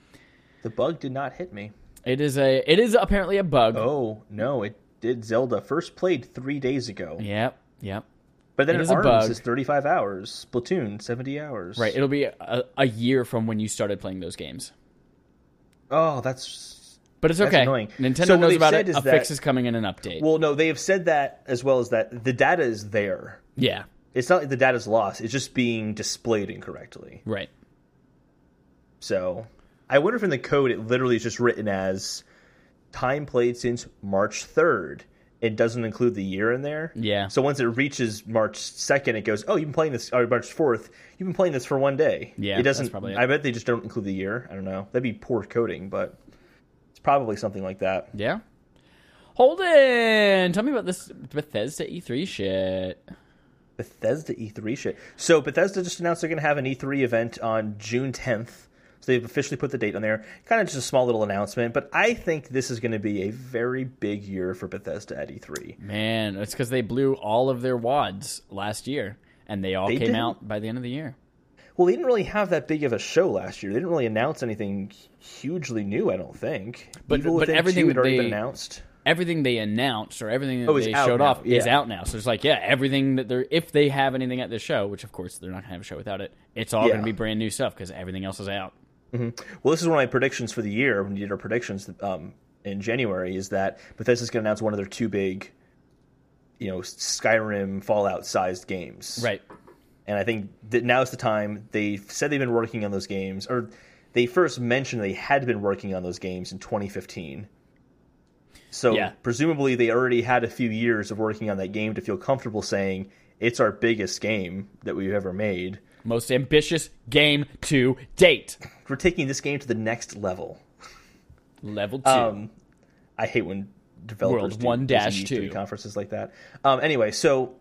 The bug did not hit me. It is apparently a bug. Oh, no, it did. Zelda first played 3 days ago. Yep. But then it ARMS is 35 hours. Splatoon, 70 hours. Right, it'll be a year from when you started playing those games. Oh, that's... But it's okay. Annoying. Nintendo knows about it. Fix is coming in an update. Well, no, they have said that as well as that the data is there. Yeah. It's not like the data's lost. It's just being displayed incorrectly. Right. So, I wonder if in the code it literally is just written as time played since March 3rd. It doesn't include the year in there. Yeah. So, once it reaches March 2nd, it goes, oh, you've been playing this, or March 4th, you've been playing this for 1 day. Yeah, it doesn't, that's probably it. I bet they just don't include the year. I don't know. That'd be poor coding, but it's probably something like that. Yeah. Holden, tell me about this Bethesda E3 shit. Bethesda E3 shit. So Bethesda just announced they're going to have an E3 event on June 10th. So they've officially put the date on there. Kind of just a small little announcement. But I think this is going to be a very big year for Bethesda at E3. Man, it's because they blew all of their wads last year. And they came out by the end of the year. Well, they didn't really have that big of a show last year. They didn't really announce anything hugely new, I don't think. But everything had already been announced. Everything they announced or everything that they showed off is out now. So it's like, everything that if they have anything at the show, which of course they're not going to have a show without it, it's all going to be brand new stuff because everything else is out. Mm-hmm. Well, this is one of my predictions for the year when we did our predictions in January is that Bethesda's going to announce one of their two big, Skyrim, Fallout-sized games. Right. And I think that now's the time. They said they've been working on those games, or they first mentioned they had been working on those games in 2015. So presumably they already had a few years of working on that game to feel comfortable saying it's our biggest game that we've ever made. Most ambitious game to date. We're taking this game to the next level. Level 2. I hate when developers do conferences like that. Anyway, so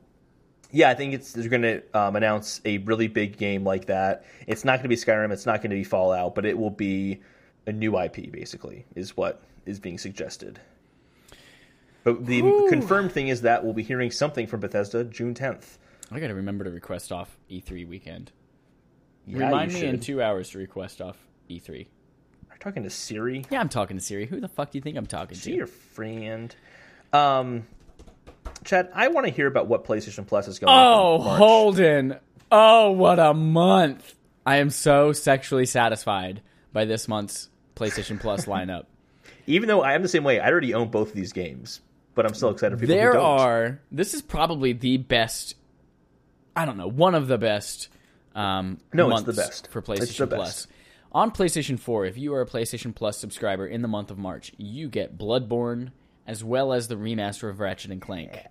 I think they're going to announce a really big game like that. It's not going to be Skyrim. It's not going to be Fallout, but it will be a new IP basically is what is being suggested. But the confirmed thing is that we'll be hearing something from Bethesda June 10th. I got to remember to request off E3 weekend. Yeah, remind me in 2 hours to request off E3. Are you talking to Siri? Yeah, I'm talking to Siri. Who the fuck do you think I'm talking to? Your friend. Chad, I want to hear about what PlayStation Plus is going on. Oh, Holden. Oh, what a month. I am so sexually satisfied by this month's PlayStation Plus lineup. Even though I am the same way, I already own both of these games, but I'm still excited for people who don't. This is probably the best, I don't know, one of the best months it's the best. For PlayStation Plus. On PlayStation 4, if you are a PlayStation Plus subscriber in the month of March, you get Bloodborne as well as the remaster of Ratchet & Clank. Yeah.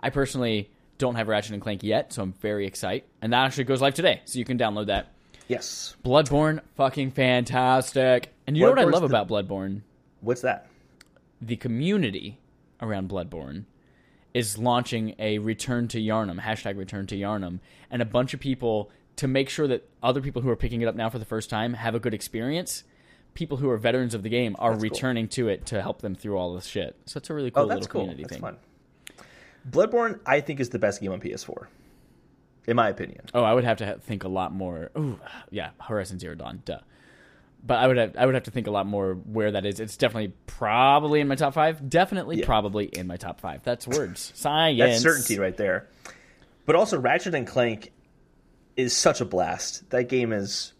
I personally don't have Ratchet & Clank yet, so I'm very excited. And that actually goes live today, so you can download that. Yes. Bloodborne, fucking fantastic. And you know what I love about Bloodborne? What's that? The community around Bloodborne is launching a Return to Yharnam, hashtag Return to Yharnam, and a bunch of people to make sure that other people who are picking it up now for the first time have a good experience. People who are veterans of the game are returning to it to help them through all this shit. So it's a really cool little community thing. That's fun. Bloodborne, I think, is the best game on PS4. In my opinion. Oh, I would have to think a lot more. Ooh, yeah, Horizon Zero Dawn, duh. But I would have to think a lot more where that is. It's definitely probably in my top five. Probably in my top five. That's words. Science. That's certainty right there. But also, Ratchet & Clank is such a blast. That game is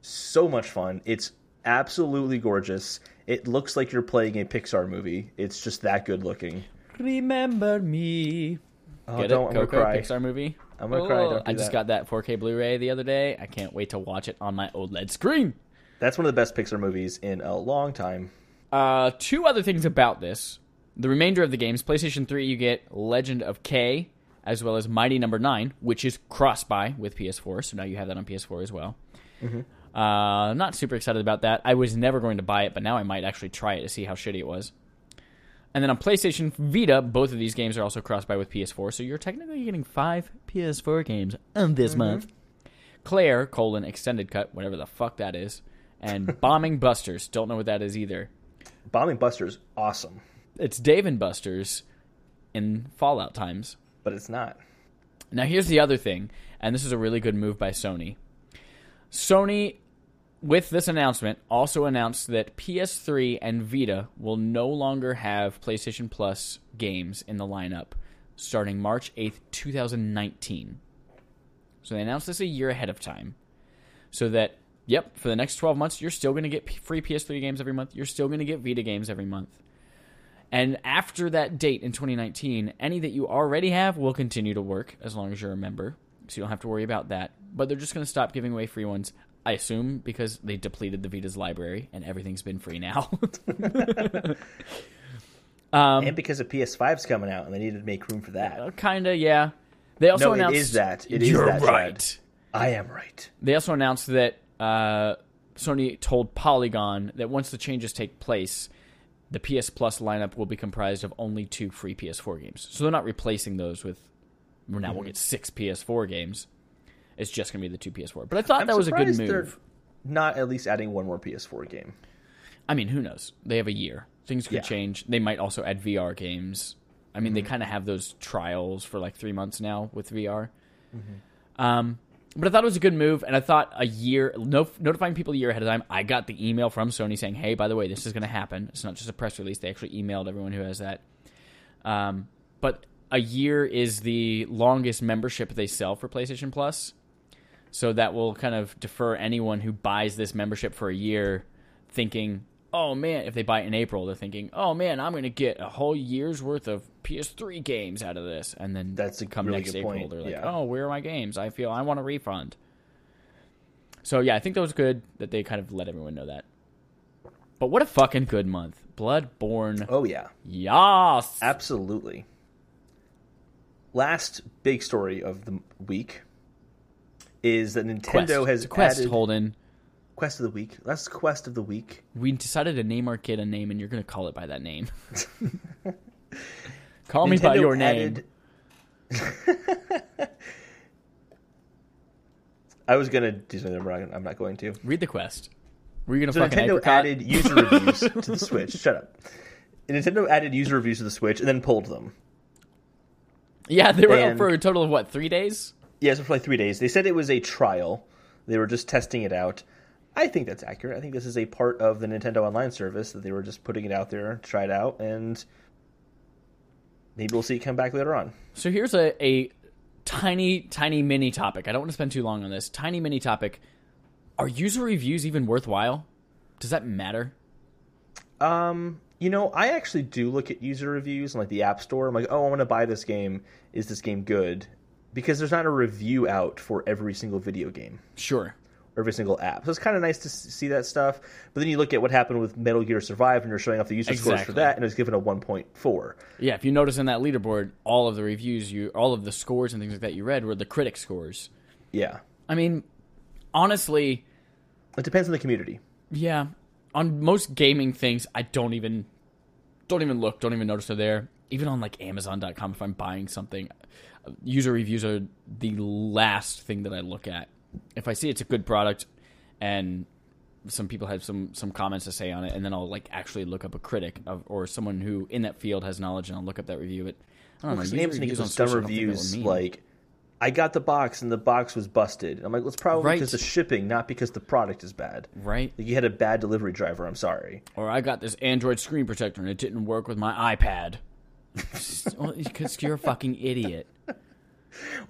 so much fun. It's absolutely gorgeous. It looks like you're playing a Pixar movie. It's just that good looking. Remember me. Oh, get don't it? I'm Coco, cry. Pixar movie. I'm going to cry. Don't do I just got that 4K Blu-ray the other day. I can't wait to watch it on my OLED screen. That's one of the best Pixar movies in a long time. Two other things about this. The remainder of the games, PlayStation 3, you get Legend of K, as well as Mighty No. 9, which is cross-buy with PS4, so now you have that on PS4 as well. Mm-hmm. I'm not super excited about that. I was never going to buy it, but now I might actually try it to see how shitty it was. And then on PlayStation Vita, both of these games are also cross-buy with PS4, so you're technically getting 5 PS4 games this month. Claire, extended cut, whatever the fuck that is, and Bombing Busters. Don't know what that is either. Bombing Busters, awesome. It's Dave and Busters in Fallout times. But it's not. Now here's the other thing, and this is a really good move by Sony. Sony, with this announcement, also announced that PS3 and Vita will no longer have PlayStation Plus games in the lineup starting March 8th, 2019. So they announced this a year ahead of time. So that, yep, for the next 12 months, you're still going to get free PS3 games every month. You're still going to get Vita games every month. And after that date in 2019, any that you already have will continue to work as long as you're a member. So you don't have to worry about that. But they're just going to stop giving away free ones, I assume, because they depleted the Vita's library and everything's been free now. And because the PS5's coming out and they needed to make room for that. Kinda, yeah. They also announced it is that. It is that. You're right. I am right. They also announced that Sony told Polygon that once the changes take place, the PS Plus lineup will be comprised of only 2 free PS4 games. So they're not replacing those with, now we'll get 6 PS4 games. It's just going to be the 2 PS4. But I thought that was a good move. They're not at least adding one more PS4 game. I mean, who knows? They have a year. Things could change. They might also add VR games. I mean, they kind of have those trials for like 3 months now with VR. But I thought it was a good move, and I thought notifying people a year ahead of time. I got the email from Sony saying, hey, by the way, this is going to happen. It's not just a press release. They actually emailed everyone who has that. But a year is the longest membership they sell for PlayStation Plus. So that will kind of defer anyone who buys this membership for a year thinking, oh, man, if they buy it in April, they're thinking, oh, man, I'm going to get a whole year's worth of PS3 games out of this. And then come next April, they're like, oh, where are my games? I want a refund. So, yeah, I think that was good that they kind of let everyone know that. But what a fucking good month. Bloodborne. Oh, yeah. Yas. Absolutely. Last big story of the week is that Nintendo has added... Holden. Quest of the week. That's quest of the week. We decided to name our kid a name, and you're going to call it by that name. Call me by your name. I was going to do something, but I'm not going to. Read the quest. Were you going to fucking Nintendo added user reviews to the Switch. Shut up. Nintendo added user reviews to the Switch and then pulled them. Yeah, they were up for a total of, 3 days? Yeah, it was for like 3 days. They said it was a trial. They were just testing it out. I think that's accurate. I think this is a part of the Nintendo Online service that they were just putting it out there to try it out, and maybe we'll see it come back later on. So here's a tiny mini topic. I don't want to spend too long on this. Tiny mini topic. Are user reviews even worthwhile? Does that matter? You know, I actually do look at user reviews on like the App Store. I'm like, oh, I want to buy this game. Is this game good? Because there's not a review out for every single video game. Sure. Or every single app. So it's kind of nice to see that stuff. But then you look at what happened with Metal Gear Survive, and you're showing off the user scores for that, and it was given a 1.4. Yeah, if you notice in that leaderboard, all of the reviews, all of the scores and things like that you read were the critic scores. Yeah. I mean, honestly... It depends on the community. Yeah. On most gaming things, I don't even look, don't even notice they're there. Even on like Amazon.com, if I'm buying something, user reviews are the last thing that I look at. If I see it's a good product and some people have some comments to say on it, and then I'll like actually look up a critic or someone who in that field has knowledge, and I'll look up that review. But I don't know. Amazon gives us dumb reviews like, I got the box and the box was busted. I'm like, well, it's probably because of shipping, not because the product is bad. Right. Like, you had a bad delivery driver. I'm sorry. Or I got this Android screen protector and it didn't work with my iPad. Because you're a fucking idiot. Well,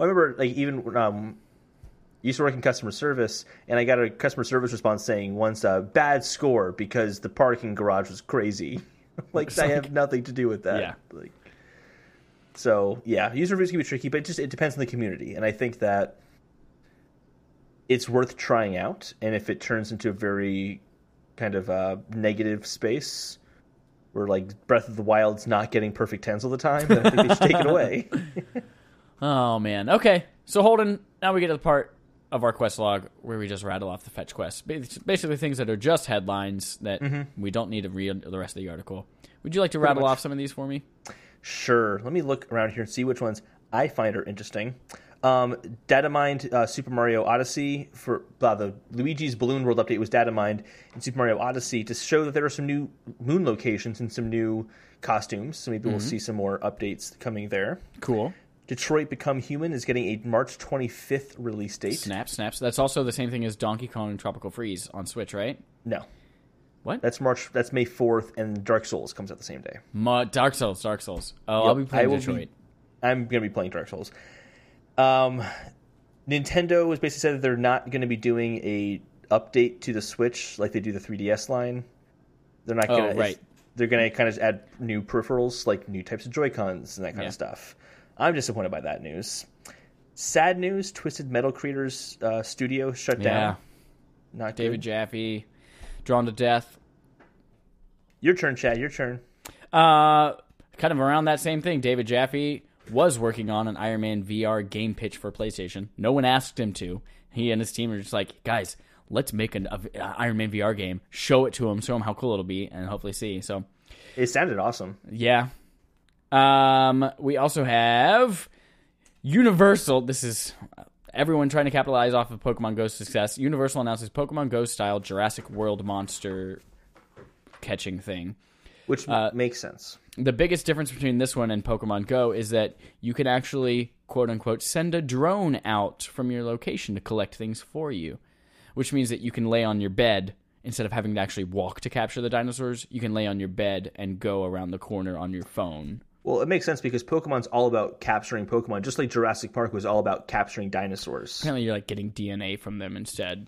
I remember like even used to work in customer service, and I got a customer service response saying once bad score because the parking garage was crazy. Like, I have nothing to do with that. Yeah. Like, so, yeah, user reviews can be tricky, but it depends on the community. And I think that it's worth trying out. And if it turns into a very kind of negative space where, like, Breath of the Wild's not getting perfect 10s all the time, then I think they should take it away. Oh, man. Okay. So, Holden, now we get to the part of our quest log where we just rattle off the fetch quests. Basically things that are just headlines that we don't need to read the rest of the article. Would you like to rattle off some of these for me? Sure. Let me look around here and see which ones I find are interesting. Data mined Super Mario Odyssey for the Luigi's Balloon World update was data mined in Super Mario Odyssey to show that there are some new moon locations and some new costumes. So maybe we'll see some more updates coming there. Cool. Detroit Become Human is getting a March 25th release date. Snaps. That's also the same thing as Donkey Kong Tropical Freeze on Switch, right? No. What? That's May 4th, and Dark Souls comes out the same day. Dark Souls. Oh, yep. I'll be playing Detroit. I'm going to be playing Dark Souls. Nintendo has basically said that they're not going to be doing a update to the Switch like they do the 3DS line. They're not going to. Oh, right. They're going to kind of add new peripherals, like new types of Joy-Cons and that kind of stuff. I'm disappointed by that news. Sad news, Twisted Metal creators studio shut down. Not David Jaffe. Drawn to death. Your turn, Chad. Your turn. Kind of around that same thing, David Jaffe was working on an Iron Man VR game pitch for PlayStation. No one asked him to. He and his team are just like, guys, let's make an Iron Man VR game. Show it to him. Show him how cool it'll be, and hopefully see. So, it sounded awesome. Yeah. We also have Universal. This is... Everyone trying to capitalize off of Pokemon Go's success. Universal announces Pokemon Go-style Jurassic World monster catching thing. Which makes sense. The biggest difference between this one and Pokemon Go is that you can actually, quote-unquote, send a drone out from your location to collect things for you. Which means that you can lay on your bed, instead of having to actually walk to capture the dinosaurs, you can lay on your bed and go around the corner on your phone. Well, it makes sense because Pokemon's all about capturing Pokemon, just like Jurassic Park was all about capturing dinosaurs. Apparently you're, like, getting DNA from them instead.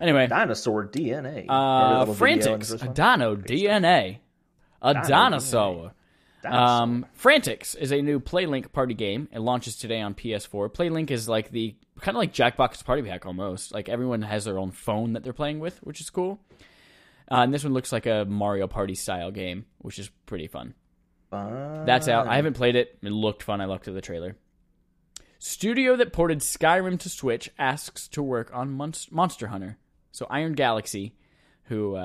Anyway. Dinosaur DNA. Frantics. A Dino DNA. A Dinosaur. Frantics is a new PlayLink party game. It launches today on PS4. PlayLink is, like, kind of like Jackbox Party Pack almost. Like, everyone has their own phone that they're playing with, which is cool. And this one looks like a Mario Party-style game, which is pretty fun. That's out. I haven't played it. It looked fun. I looked at the trailer. Studio that ported Skyrim to Switch asks to work on Monster Hunter. So Iron Galaxy, who,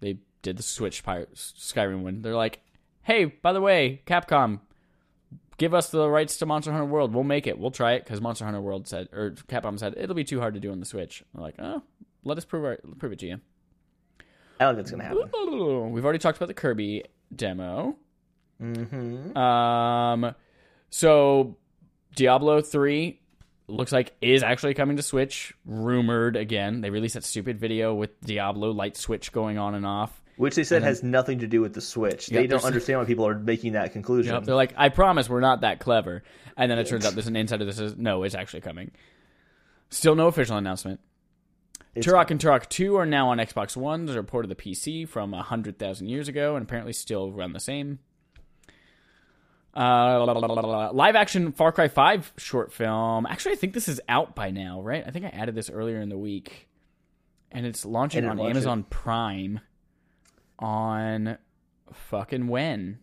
they did the Switch Skyrim one. They're like, hey, by the way, Capcom, give us the rights to Monster Hunter World. We'll make it. We'll try it because Monster Hunter World said, or Capcom said, it'll be too hard to do on the Switch. I'm like, oh, let us prove it to you. I don't think it's going to happen. We've already talked about the Kirby demo. So Diablo 3 looks like is actually coming to Switch, rumored again. They released that stupid video with Diablo light switch going on and off. Which they said has nothing to do with the Switch. Yep, they don't understand why people are making that conclusion. Yep, they're like, I promise we're not that clever. And then it turns out there's an insider that says, no, it's actually coming. Still no official announcement. Turok and Turok 2 are now on Xbox One. There's a report of the PC from 100,000 years ago and apparently still run the same. Live-action Far Cry 5 short film. Actually, I think this is out by now, right? I think I added this earlier in the week. And it's launching on Amazon Prime on fucking when?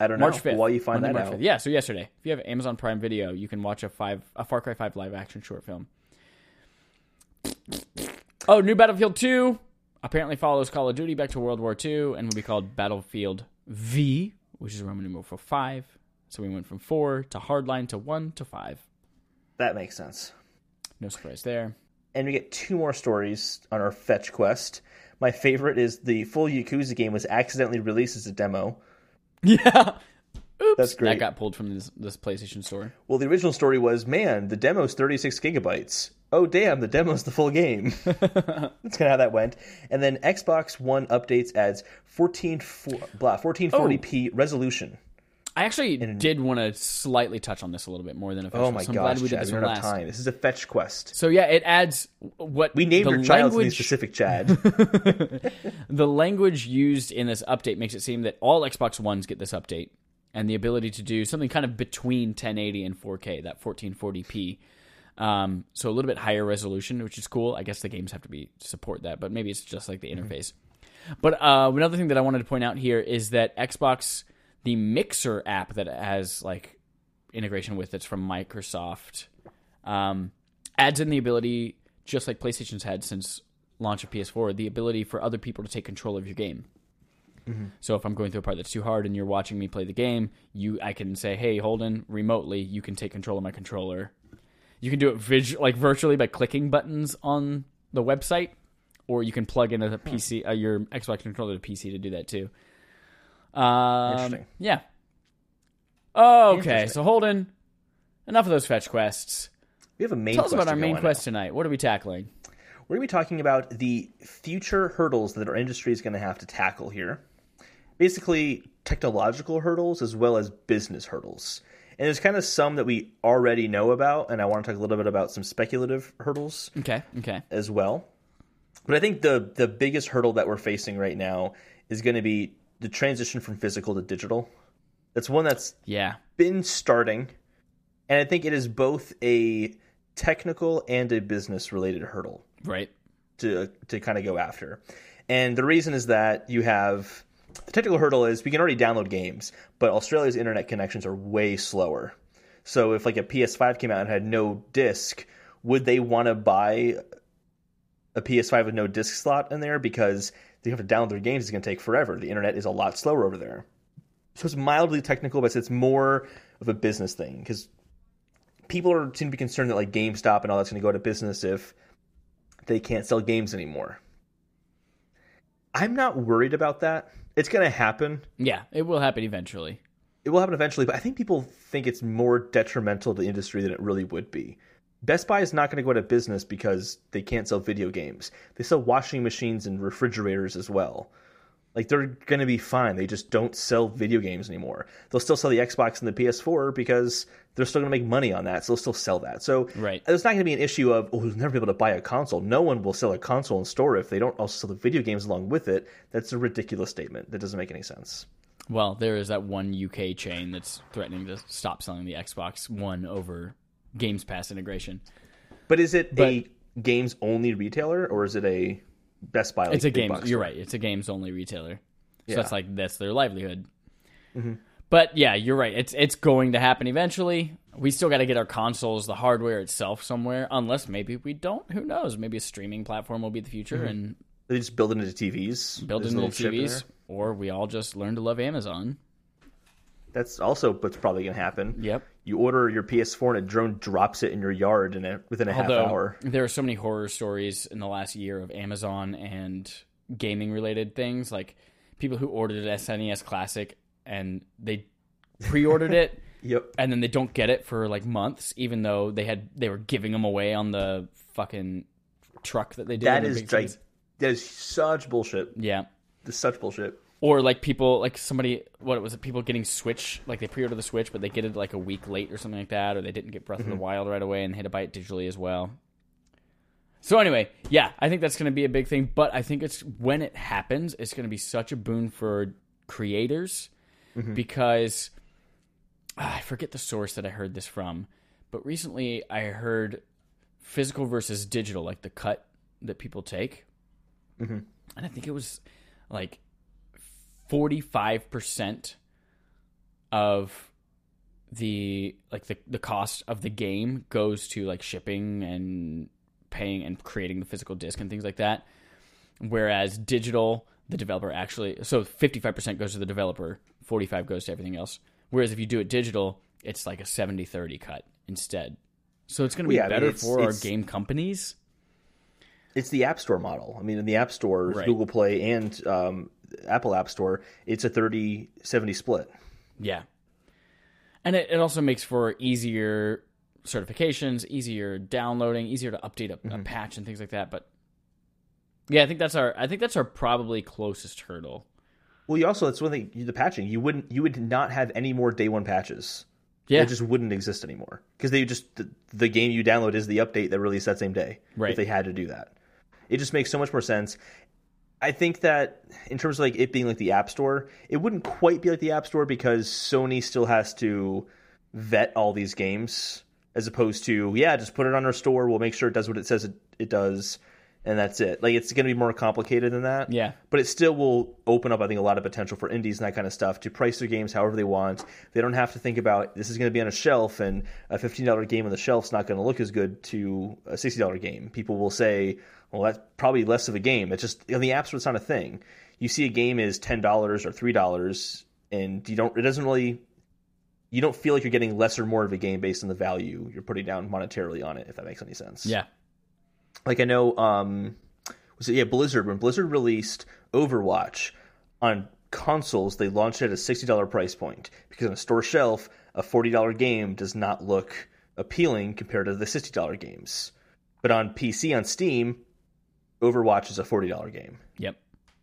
I don't know. March 5th. While you find that out. Yeah, so yesterday. If you have Amazon Prime Video, you can watch a Far Cry 5 live-action short film. Oh, new Battlefield 2 apparently follows Call of Duty back to World War II and will be called Battlefield V, which is Roman numeral for 5. So we went from 4 to Hardline to 1 to 5. That makes sense. No surprise there. And we get two more stories on our fetch quest. My favorite is the full Yakuza game was accidentally released as a demo. Yeah. Oops. That's great. That got pulled from this PlayStation store. Well, the original story was, man, the demo's 36 gigabytes. Oh, damn, the demo's the full game. That's kind of how that went. And then Xbox One updates adds 1440p resolution. I actually did want to slightly touch on this a little bit more than a fetch quest. Oh, my gosh, Chad, we're out of time. This is a fetch quest. So, yeah, it adds what we named your child in specific, Chad. The language used in this update makes it seem that all Xbox Ones get this update and the ability to do something kind of between 1080 and 4K, that 1440p. So a little bit higher resolution, which is cool. I guess the games have to support that, but maybe it's just like the interface. But another thing that I wanted to point out here is that Xbox, the Mixer app that it has like integration with, that's from Microsoft, adds in the ability, just like PlayStation's had since launch of PS4, the ability for other people to take control of your game. Mm-hmm. So if I'm going through a part that's too hard and you're watching me play the game, I can say, hey, Holden, remotely, you can take control of my controller. You can do it virtually by clicking buttons on the website, or you can plug in a PC, your Xbox controller to the PC to do that too. Interesting. Yeah. Oh, okay. So Holden, enough of those fetch quests. We have a main quest. Tell us about our main quest tonight. What are we tackling? We're going to be talking about the future hurdles that our industry is going to have to tackle here. Basically, technological hurdles as well as business hurdles. And there's kind of some that we already know about, and I want to talk a little bit about some speculative hurdles as well. But I think the biggest hurdle that we're facing right now is going to be the transition from physical to digital. That's one that's been starting, and I think it is both a technical and a business-related hurdle to kind of go after. And the reason is that you have... The technical hurdle is we can already download games, but Australia's internet connections are way slower. So if like a PS5 came out and had no disc, would they want to buy a PS5 with no disc slot in there? Because they have to download their games. It's going to take forever. The internet is a lot slower over there. So it's mildly technical, but it's more of a business thing because people seem to be concerned that like GameStop and all that's going to go out of business if they can't sell games anymore. I'm not worried about that. It's going to happen. Yeah, it will happen eventually. It will happen eventually, but I think people think it's more detrimental to the industry than it really would be. Best Buy is not going to go out of business because they can't sell video games. They sell washing machines and refrigerators as well. Like, they're going to be fine. They just don't sell video games anymore. They'll still sell the Xbox and the PS4 because they're still going to make money on that, so they'll still sell that. So there's not going to be an issue of, oh, we'll never be able to buy a console. No one will sell a console in store if they don't also sell the video games along with it. That's a ridiculous statement. That doesn't make any sense. Well, there is that one UK chain that's threatening to stop selling the Xbox One over Games Pass integration. But is it a games-only retailer, or is it a... Best Buy, like it's a game. You're right. It's a games only retailer, so that's their livelihood. Mm-hmm. But yeah, you're right. It's going to happen eventually. We still got to get our consoles, the hardware itself, somewhere. Unless maybe we don't. Who knows? Maybe a streaming platform will be the future, and they just build it into TVs, or we all just learn to love Amazon. That's also what's probably going to happen. Yep. You order your PS4 and a drone drops it in your yard within a half hour. There are so many horror stories in the last year of Amazon and gaming-related things, like people who ordered an SNES Classic and they pre-ordered it Yep. And then they don't get it for like months, even though they were giving them away on the fucking truck that they did. That is like, that is such bullshit. Yeah. That's such bullshit. Or like people, like somebody, what was it? People getting Switch, like they pre-order the Switch, but they get it like a week late or something like that, or they didn't get Breath of the Wild right away and they had to buy it digitally as well. So anyway, yeah, I think that's going to be a big thing, but I think it's when it happens, it's going to be such a boon for creators because I forget the source that I heard this from, but recently I heard physical versus digital, like the cut that people take. And I think it was like 45% of the like the cost of the game goes to like shipping and paying and creating the physical disc and things like that. Whereas digital, the developer actually, so 55% goes to the developer, 45% goes to everything else. Whereas if you do it digital, it's like a 70-30 cut instead. So it's going to be better for our game companies. It's the App Store model. I mean, in the App Store, Google Play and Apple App Store, it's a 30-70 split. Yeah. And it also makes for easier certifications, easier downloading, easier to update a patch and things like that. But yeah, I think that's our probably closest hurdle. Well, you also, that's one thing, the patching. You would not have any more day one patches. Yeah. It just wouldn't exist anymore. Because they just, the game you download is the update that released that same day. Right. If they had to do that. It just makes so much more sense. I think that in terms of like it being like the App Store, it wouldn't quite be like the App Store because Sony still has to vet all these games as opposed to, yeah, just put it on our store. We'll make sure it does what it says it does. And that's it. Like, it's going to be more complicated than that. Yeah. But it still will open up, I think, a lot of potential for indies and that kind of stuff to price their games however they want. They don't have to think about this is going to be on a shelf, and a $15 game on the shelf's not going to look as good to a $60 game. People will say, well, that's probably less of a game. It's just, on the App Store, it's not a thing. You see a game is $10 or $3, and you don't feel like you're getting less or more of a game based on the value you're putting down monetarily on it, if that makes any sense. Yeah. Like, I know, Blizzard. When Blizzard released Overwatch on consoles, they launched it at a $60 price point because on a store shelf, a $40 game does not look appealing compared to the $60 games. But on PC, on Steam, Overwatch is a $40 game. Yep.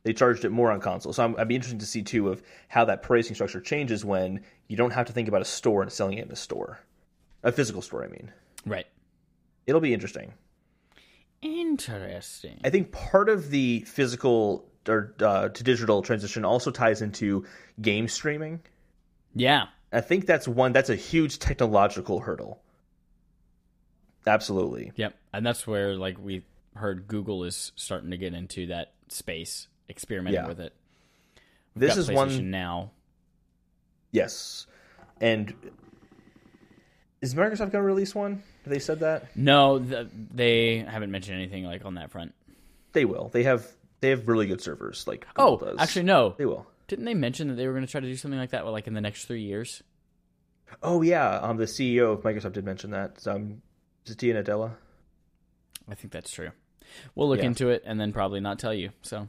They charged it more on console. So I'd be interested to see, too, of how that pricing structure changes when you don't have to think about a store and selling it in a store. A physical store, I mean. Right. It'll be interesting. Interesting. I think part of the physical or to digital transition also ties into game streaming. Yeah. I think that's a huge technological hurdle. Absolutely. Yep. And that's where, like, we heard Google is starting to get into that space, experimenting with it. We've this got is PlayStation one now. Yes. And is Microsoft going to release one? Have they said that? No, they haven't mentioned anything like on that front. They will. They have really good servers. Like Google does. Actually, no, they will. Didn't they mention that they were going to try to do something like that, like in the next 3 years? Oh yeah, the CEO of Microsoft did mention that. Is it Satya Nadella? I think that's true. We'll look into it and then probably not tell you. So,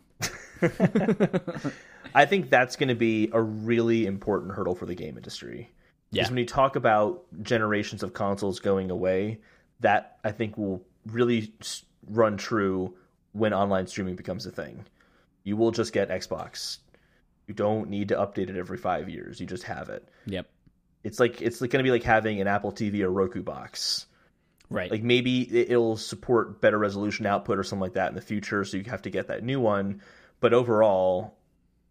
I think that's going to be a really important hurdle for the game industry. Because when you talk about generations of consoles going away, that I think will really run true when online streaming becomes a thing. You will just get Xbox. You don't need to update it every 5 years. You just have it. Yep. It's going to be like having an Apple TV or Roku box. Right. Like maybe it'll support better resolution output or something like that in the future, so you have to get that new one. But overall,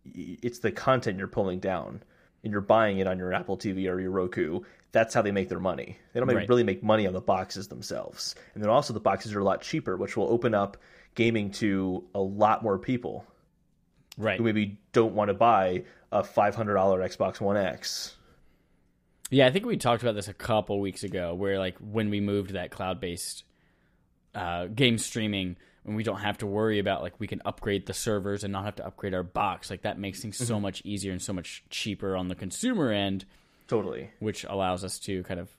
it's the content you're pulling down. And you're buying it on your Apple TV or your Roku, that's how they make their money. They don't really make money on the boxes themselves. And then also the boxes are a lot cheaper, which will open up gaming to a lot more people. Right. Who maybe don't want to buy a $500 Xbox One X. Yeah, I think we talked about this a couple weeks ago, where like when we moved to that cloud-based game streaming, when we don't have to worry about, like, we can upgrade the servers and not have to upgrade our box. Like, that makes things so much easier and so much cheaper on the consumer end. Totally. Which allows us to kind of...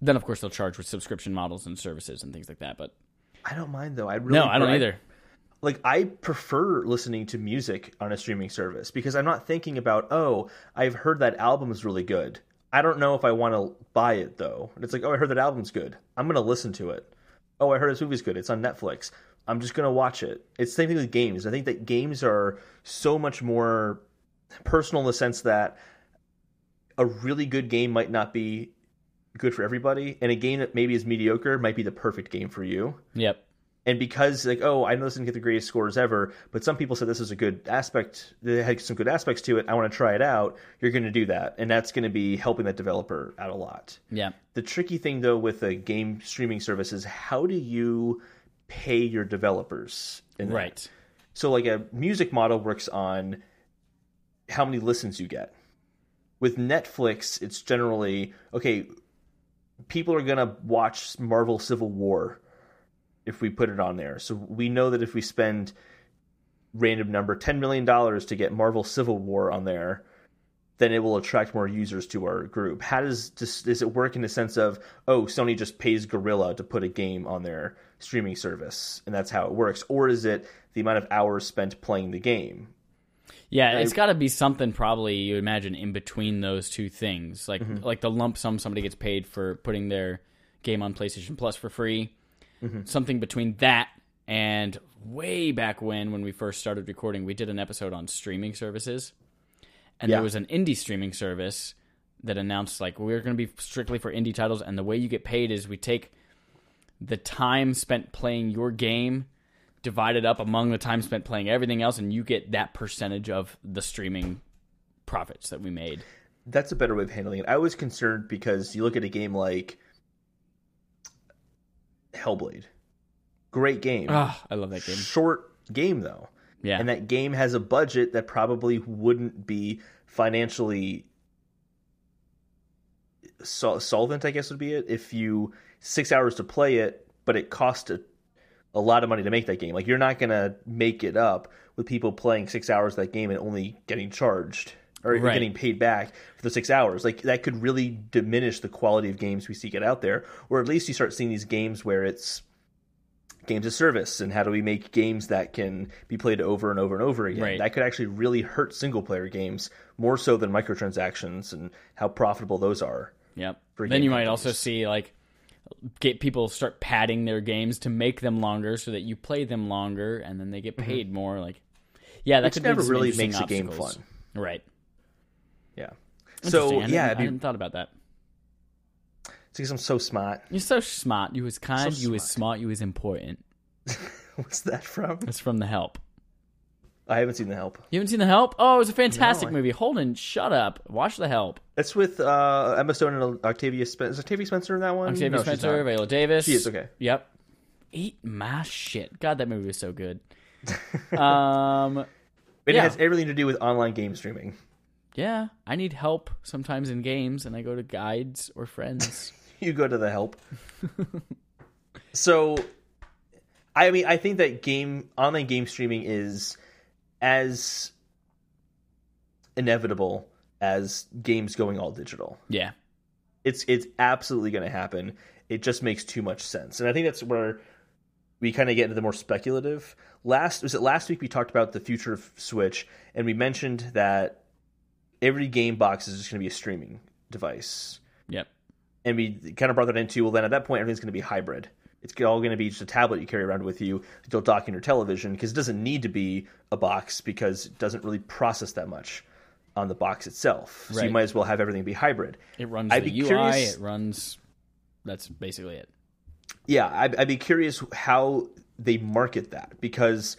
Then, of course, they'll charge with subscription models and services and things like that, but... I don't mind, though. I don't either. Like, I prefer listening to music on a streaming service because I'm not thinking about, oh, I've heard that album's really good. I don't know if I want to buy it, though. And it's like, oh, I heard that album's good. I'm going to listen to it. Oh, I heard this movie's good. It's on Netflix. I'm just going to watch it. It's the same thing with games. I think that games are so much more personal in the sense that a really good game might not be good for everybody, and a game that maybe is mediocre might be the perfect game for you. Yep. And because, like, oh, I know this didn't get the greatest scores ever, but some people said this is a good aspect, they had some good aspects to it, I want to try it out, you're going to do that. And that's going to be helping that developer out a lot. Yeah. The tricky thing, though, with a game streaming service is how do you pay your developers? Right. So, like, a music model works on how many listens you get. With Netflix, it's generally, okay, people are going to watch Marvel Civil War if we put it on there. So we know that if we spend random number $10 million to get Marvel Civil War on there, then it will attract more users to our group. How does it work in the sense of, oh, Sony just pays Guerrilla to put a game on their streaming service, and that's how it works? Or is it the amount of hours spent playing the game? Yeah, it's got to be something probably you imagine in between those two things. Like like the lump sum somebody gets paid for putting their game on PlayStation Plus for free. Mm-hmm. Something between that and way back when we first started recording, we did an episode on streaming services. And there was an indie streaming service that announced, like, we're going to be strictly for indie titles. And the way you get paid is we take the time spent playing your game, divided up among the time spent playing everything else, and you get that percentage of the streaming profits that we made. That's a better way of handling it. I was concerned because you look at a game like Hellblade. Great game. Oh, I love that game. Short game, though. Yeah. And that game has a budget that probably wouldn't be financially solvent, I guess would be it, if you 6 hours to play it, but it cost a lot of money to make that game. Like, you're not going to make it up with people playing 6 hours of that game and only getting charged or getting paid back for the 6 hours. Like, that could really diminish the quality of games we see get out there, or at least you start seeing these games where it's games as service, and how do we make games that can be played over and over and over again? Right. That could actually really hurt single-player games more so than microtransactions and how profitable those are. Yep. Then you might also see, like, get people start padding their games to make them longer so that you play them longer, and then they get paid more. Like, yeah, that could never really makes a game fun. Right. Yeah. So, yeah. I hadn't thought about that. It's because I'm so smart. You're so smart. You was kind. So you was smart. You was important. What's that from? It's from The Help. I haven't seen The Help. You haven't seen The Help? Oh, it was a fantastic movie. Holden, shut up. Watch The Help. It's with Emma Stone and Octavia Spencer. Is Octavia Spencer in that one? Octavia Spencer, Viola Davis. She is, okay. Yep. Eat my shit. God, that movie was so good. It has everything to do with online game streaming. Yeah, I need help sometimes in games, and I go to guides or friends. You go to the help. So, I mean, I think that online game streaming is as inevitable as games going all digital. Yeah. It's absolutely going to happen. It just makes too much sense. And I think that's where we kind of get into the more speculative. Last week we talked about the future of Switch, and we mentioned that every game box is just going to be a streaming device. Yep. And we kind of brought that into, well, then at that point, everything's going to be hybrid. It's all going to be just a tablet you carry around with you to dock in your television, because it doesn't need to be a box, because it doesn't really process that much on the box itself. Right. So you might as well have everything be hybrid. It runs the UI. It runs. That's basically it. Yeah. I'd be curious how they market that, because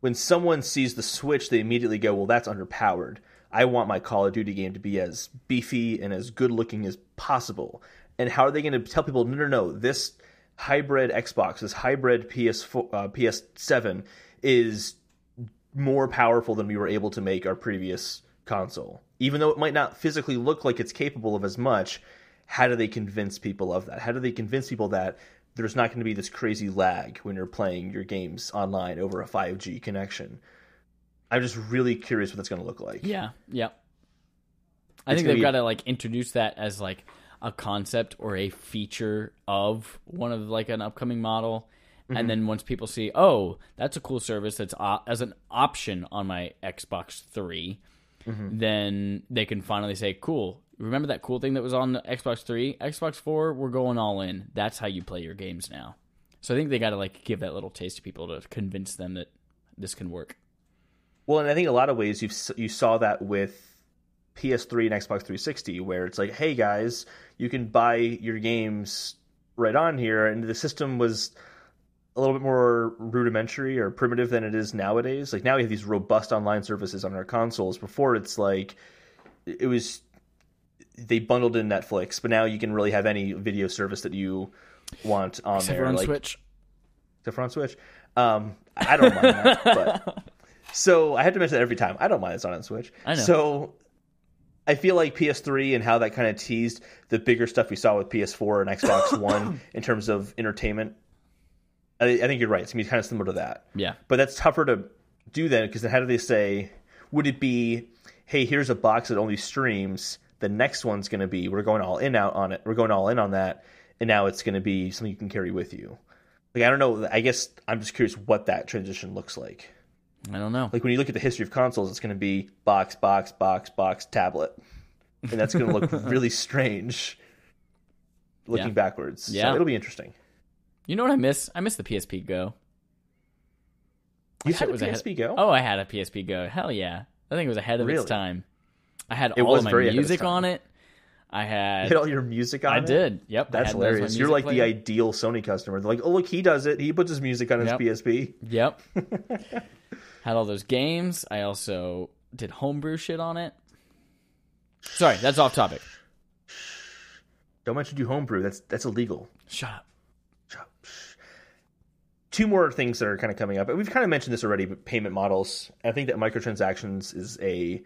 when someone sees the Switch, they immediately go, well, that's underpowered. I want my Call of Duty game to be as beefy and as good-looking as possible. And how are they going to tell people, no, this hybrid Xbox, this hybrid PS7 is more powerful than we were able to make our previous console? Even though it might not physically look like it's capable of as much, how do they convince people of that? How do they convince people that there's not going to be this crazy lag when you're playing your games online over a 5G connection? I'm just really curious what that's going to look like. Yeah. I think they've got to, like, introduce that as, like, a concept or a feature of one of, like, an upcoming model. Mm-hmm. And then once people see, oh, that's a cool service that's as an option on my Xbox 3, then they can finally say, cool, Remember that cool thing that was on the Xbox 3? Xbox 4, we're going all in. That's how you play your games now. So I think they got to like give that little taste to people to convince them that this can work. Well, and I think a lot of ways you saw that with PS3 and Xbox 360, where it's like, hey guys, you can buy your games right on here, and the system was a little bit more rudimentary or primitive than it is nowadays. Like now we have these robust online services on our consoles. Before it's like it was they bundled in Netflix, but now you can really have any video service that you want on except there. On like, Switch. Except for on Switch. I don't mind that. But so I have to mention that every time. I don't mind it's not on Switch. I know. So I feel like PS3 and how that kind of teased the bigger stuff we saw with PS4 and Xbox One in terms of entertainment. I think you're right. It's going to be kind of similar to that. Yeah. But that's tougher to do then because then how do they say, would it be, hey, here's a box that only streams. The next one's going to be, we're going all in out on it. We're going all in on that. And now it's going to be something you can carry with you. Like, I don't know. I guess I'm just curious what that transition looks like. I don't know. Like when you look at the history of consoles, it's going to be box, box, box, box, tablet. And that's going to look really strange looking backwards. Yeah. So it'll be interesting. You know what I miss? I miss the PSP Go. You had a PSP Go? Oh, I had a PSP Go. Hell yeah. I think it was ahead of its time. I had all of my music on it. I had... You had all your music on it? I did. Yep. That's hilarious. You're like the ideal Sony customer. They're like, oh, look, he does it. He puts his music on his PSP. Yep. Had all those games. I also did homebrew shit on it. Sorry, that's off topic. Don't mention you homebrew. That's illegal. Shut up. Two more things that are kind of coming up. We've kind of mentioned this already, but payment models. I think that microtransactions is a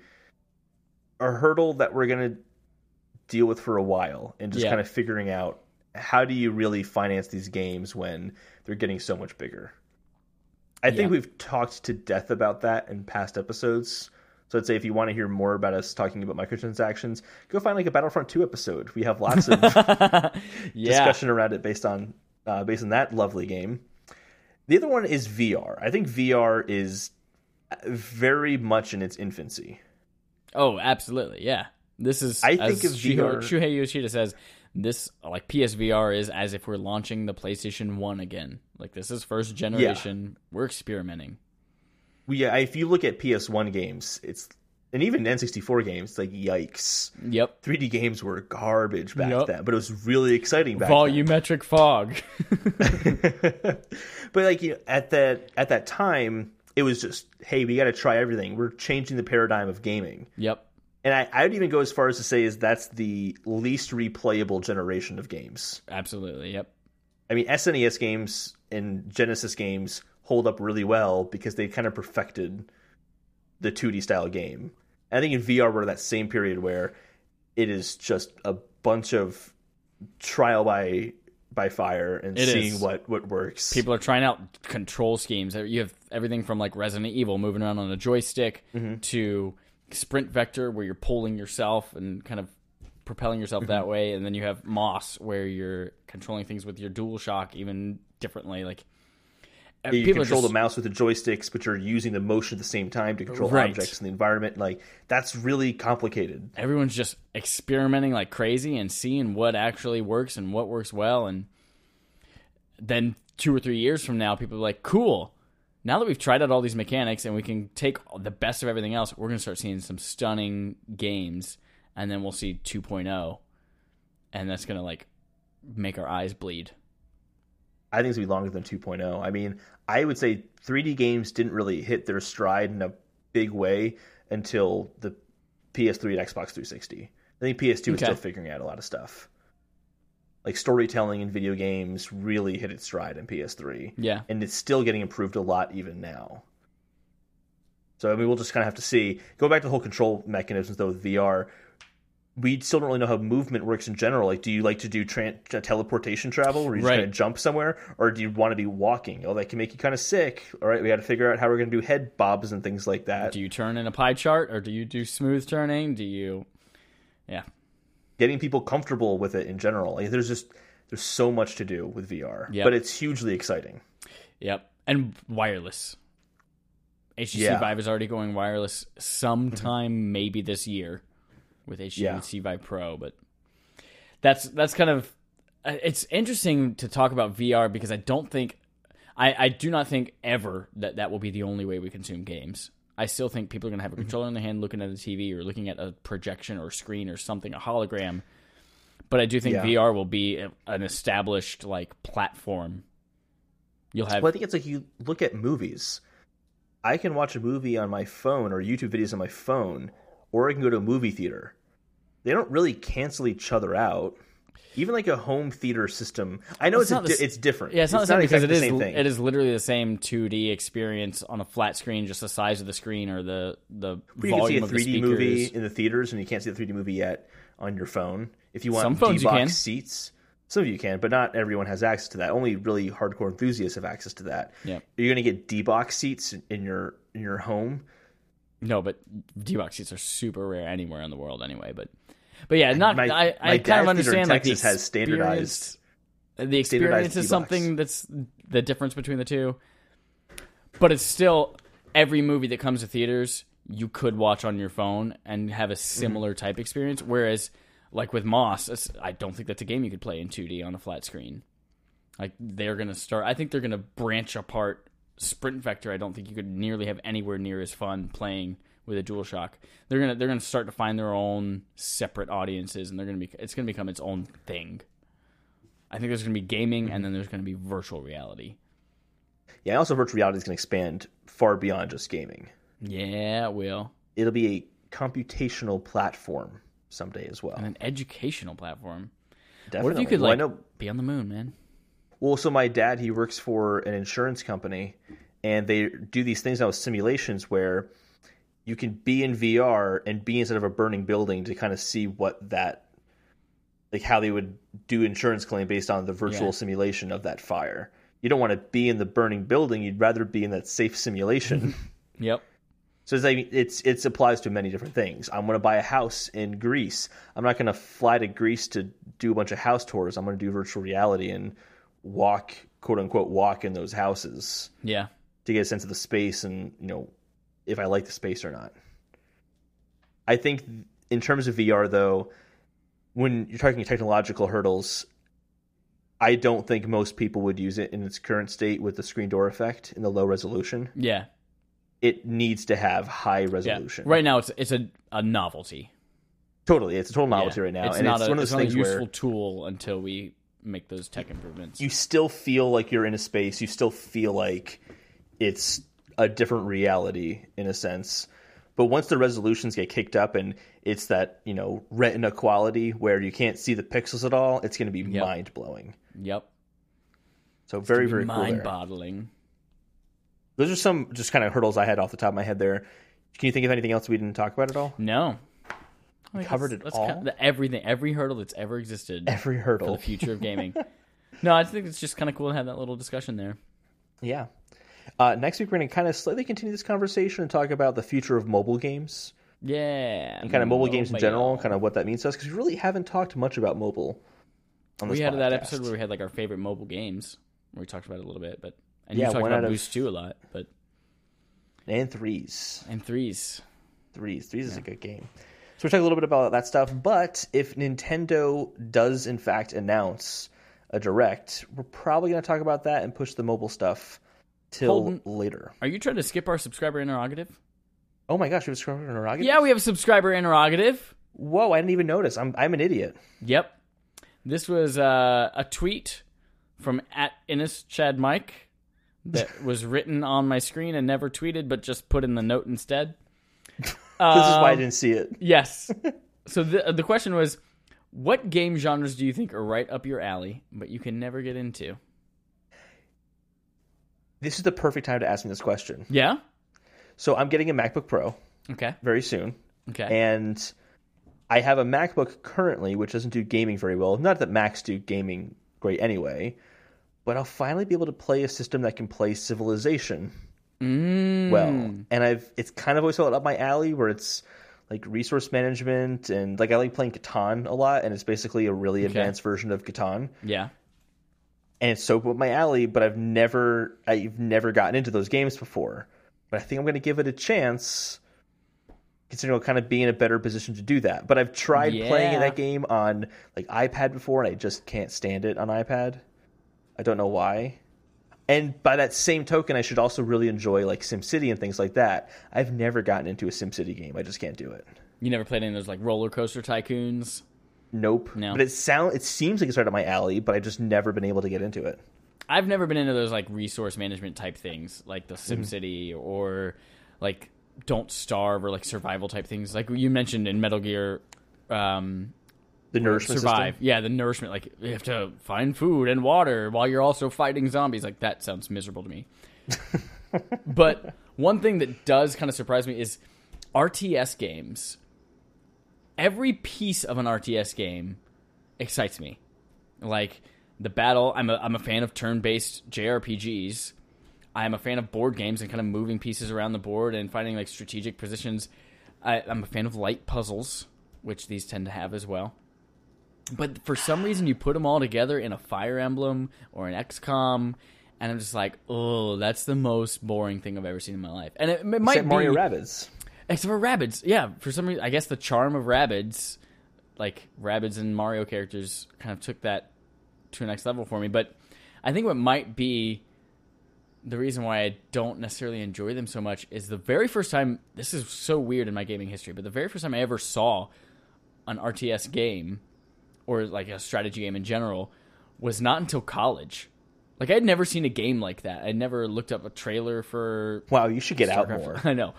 hurdle that we're going to deal with for a while and just kind of figuring out how do you really finance these games when they're getting so much bigger. I think we've talked to death about that in past episodes. So I'd say if you want to hear more about us talking about microtransactions, go find like a Battlefront 2 episode. We have lots of discussion around it based on that lovely game. The other one is VR. I think VR is very much in its infancy. Oh, absolutely, yeah. This is, I think, as Shuhei Yoshida says, this like PSVR is as if we're launching the PlayStation 1 again. Like this is first generation. Yeah. We're experimenting. Well, yeah, if you look at PS1 games, and even N64 games, it's like yikes. Yep. 3D games were garbage back then, but it was really exciting back then. Volumetric fog. But like at that time, it was just, hey, we got to try everything. We're changing the paradigm of gaming. Yep. And I would even go as far as to say is that's the least replayable generation of games. Absolutely, yep. I mean, SNES games and Genesis games hold up really well because they kind of perfected the 2D style game. And I think in VR we're in that same period where it is just a bunch of trial by fire and seeing what works. People are trying out control schemes. You have everything from like Resident Evil moving around on a joystick to Sprint Vector where you're pulling yourself and kind of propelling yourself that way, and then you have Moss where you're controlling things with your DualShock even differently. Like you control the mouse with the joysticks, but you're using the motion at the same time to control objects in the environment. Like that's really complicated. Everyone's just experimenting like crazy and seeing what actually works and what works well, and then 2 or 3 years from now people are like, cool, now that we've tried out all these mechanics and we can take the best of everything else, we're going to start seeing some stunning games, and then we'll see 2.0, and that's going to like make our eyes bleed. I think it's going to be longer than 2.0. I mean, I would say 3D games didn't really hit their stride in a big way until the PS3 and Xbox 360. I think PS2 was still figuring out a lot of stuff. Like storytelling in video games really hit its stride in PS3. Yeah. And it's still getting improved a lot even now. So, I mean, we'll just kind of have to see. Go back to the whole control mechanisms, though, with VR. We still don't really know how movement works in general. Like, do you like to do teleportation travel where you're just going to jump somewhere? Or do you want to be walking? Oh, that can make you kind of sick. All right, we got to figure out how we're going to do head bobs and things like that. Do you turn in a pie chart? Or do you do smooth turning? Do you... Yeah. Getting people comfortable with it in general. Like there's so much to do with VR, but it's hugely exciting. Yep, and wireless. HTC Vive is already going wireless sometime maybe this year. with HTC Vive Pro, but that's kind of, it's interesting to talk about VR because I don't think, I do not think ever that that will be the only way we consume games. I still think people are going to have a controller in their hand looking at a TV or looking at a projection or screen or something, a hologram. But I do think VR will be an established like platform. You'll have. Well, I think it's like you look at movies. I can watch a movie on my phone or YouTube videos on my phone, or I can go to a movie theater. They don't really cancel each other out. Even like a home theater system. I know it's different. Yeah, it's not the same because it is literally the same 2D experience on a flat screen, just the size of the screen or the volume of the speakers. You can see a 3D movie in the theaters, and you can't see the 3D movie yet on your phone. If you want D-Box seats, some of you can, but not everyone has access to that. Only really hardcore enthusiasts have access to that. Yeah. You're going to get D-Box seats in your home. No, but D-Box seats are super rare anywhere in the world anyway, but yeah, not I kind of understand like Texas has standardized. The experience is something that's the difference between the two. But it's still every movie that comes to theaters, you could watch on your phone and have a similar type experience. Whereas, like with Moss, I don't think that's a game you could play in 2D on a flat screen. Like they're gonna start. I think they're gonna branch apart. Sprint Vector, I don't think you could nearly have anywhere near as fun playing with a DualShock. They're gonna start to find their own separate audiences, and it's gonna become its own thing. I think there's gonna be gaming, and then there's gonna be virtual reality. Yeah, and also virtual reality is gonna expand far beyond just gaming. Yeah, it will. It'll be a computational platform someday as well, and an educational platform. Definitely. What if you could be on the moon, man? Well, so my dad, he works for an insurance company, and they do these things now with simulations where you can be in VR and be inside of a burning building to kind of see what that, like how they would do insurance claim based on the virtual simulation of that fire. You don't want to be in the burning building. You'd rather be in that safe simulation. Yep. So it's like, it applies to many different things. I'm going to buy a house in Greece. I'm not going to fly to Greece to do a bunch of house tours. I'm going to do virtual reality and walk, quote unquote, walk in those houses. Yeah. To get a sense of the space and, you know, if I like the space or not. I think in terms of VR, though, when you're talking technological hurdles, I don't think most people would use it in its current state with the screen door effect and the low resolution. Yeah. It needs to have high resolution. Yeah. Right now, it's a novelty. Totally. It's a total novelty right now. It's not a useful tool until we make those tech improvements. You still feel like you're in a space. You still feel like it's a different reality in a sense, but once the resolutions get kicked up and it's that, you know, retina quality where you can't see the pixels at all, it's going to be mind blowing. Yep. So it's very, very mind boggling. Those are some just kind of hurdles I had off the top of my head there. Can you think of anything else we didn't talk about at all? No, we covered it all. Everything, every hurdle that's ever existed, every hurdle for the future of gaming. No, I think it's just kind of cool to have that little discussion there. Yeah. Next week, we're going to kind of slightly continue this conversation and talk about the future of mobile games. Yeah. And kind of mobile games in general, kind of what that means to us, because we really haven't talked much about mobile on this podcast. We had that episode where we had like our favorite mobile games, where we talked about it a little bit, but you talked about Boost 2 a lot. But and Threes. Threes is a good game. So we're talking a little bit about that stuff, but if Nintendo does, in fact, announce a Direct, we're probably going to talk about that and push the mobile stuff till later. Are you trying to skip our subscriber interrogative? Oh my gosh, we have a subscriber interrogative? Yeah, we have a subscriber interrogative. Whoa, I didn't even notice. I'm an idiot. Yep. This was a tweet from @InnisChadMike that was written on my screen and never tweeted, but just put in the note instead. This is why I didn't see it. Yes. So the question was, what game genres do you think are right up your alley, but you can never get into? This is the perfect time to ask me this question. Yeah? So I'm getting a MacBook Pro. Okay. Very soon. Okay. And I have a MacBook currently, which doesn't do gaming very well. Not that Macs do gaming great anyway, but I'll finally be able to play a system that can play Civilization well. And it's kind of always felt up my alley where it's like resource management and like I like playing Catan a lot, and it's basically a really advanced version of Catan. Yeah. And it's so up my alley, but I've never gotten into those games before. But I think I'm going to give it a chance. considering I'll kind of be in a better position to do that. But I've tried playing that game on like iPad before, and I just can't stand it on iPad. I don't know why. And by that same token, I should also really enjoy like SimCity and things like that. I've never gotten into a SimCity game. I just can't do it. You never played any of those like roller coaster tycoons? Nope. No. But it seems like it's right up my alley, but I've just never been able to get into it. I've never been into those like resource management type things, like the SimCity or like Don't Starve or like survival type things. Like you mentioned in Metal Gear, the nourishment Survive system. Yeah, the nourishment. Like you have to find food and water while you're also fighting zombies. Like that sounds miserable to me. But one thing that does kind of surprise me is RTS games. Every piece of an RTS game excites me. Like the battle. I'm a fan of turn-based JRPGs. I'm a fan of board games and kind of moving pieces around the board and finding like strategic positions. I'm a fan of light puzzles, which these tend to have as well. But for some reason, you put them all together in a Fire Emblem or an XCOM, and I'm just like, oh, that's the most boring thing I've ever seen in my life. And it might be Mario Rabbids. Except for Rabbids, yeah. For some reason, I guess the charm of Rabbids, like Rabbids and Mario characters, kind of took that to a next level for me. But I think what might be the reason why I don't necessarily enjoy them so much is the very first time. This is so weird in my gaming history, but the very first time I ever saw an RTS game, or like a strategy game in general, was not until college. Like I had never seen a game like that. I never looked up a trailer for. Wow, you should get out more. I know,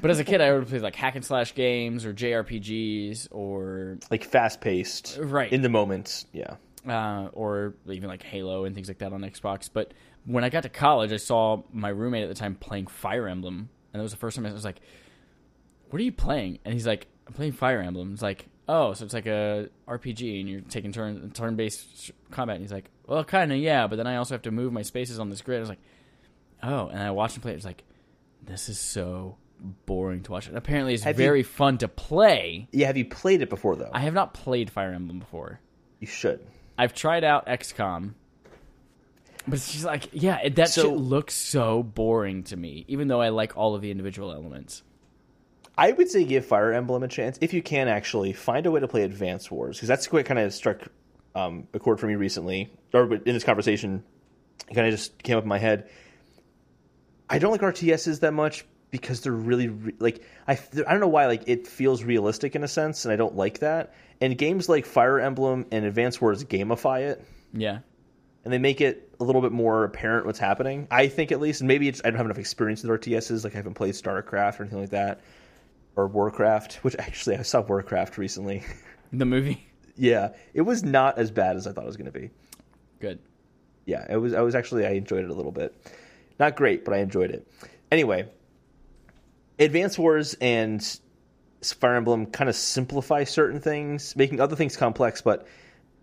but as a kid, I would play like hack and slash games or JRPGs or like fast paced, right in the moment, yeah, or even like Halo and things like that on Xbox. But when I got to college, I saw my roommate at the time playing Fire Emblem, and that was the first time I was like, "What are you playing?" And he's like, "I'm playing Fire Emblem." It's like, oh, so it's like a RPG and you're taking turn-based combat. And he's like, well, kind of, yeah, but then I also have to move my spaces on this grid. I was like, oh, and I watched him play. It was like, this is so boring to watch. And apparently it's very fun to play. Yeah, have you played it before, though? I have not played Fire Emblem before. You should. I've tried out XCOM. But it's just like, yeah, that shit looks so boring to me, even though I like all of the individual elements. I would say give Fire Emblem a chance. If you can, actually, find a way to play Advance Wars, because that's what kind of struck a chord for me recently, or in this conversation, it kind of just came up in my head. I don't like RTSs that much because they're really, like, I don't know why, like, it feels realistic in a sense, and I don't like that. And games like Fire Emblem and Advance Wars gamify it. Yeah. And they make it a little bit more apparent what's happening, I think at least. And maybe I don't have enough experience with RTSs, like I haven't played StarCraft or anything like that. Or Warcraft, which actually I saw Warcraft recently. The movie? Yeah. It was not as bad as I thought it was going to be. Good. Yeah, I enjoyed it a little bit. Not great, but I enjoyed it. Anyway, Advance Wars and Fire Emblem kind of simplify certain things, making other things complex, but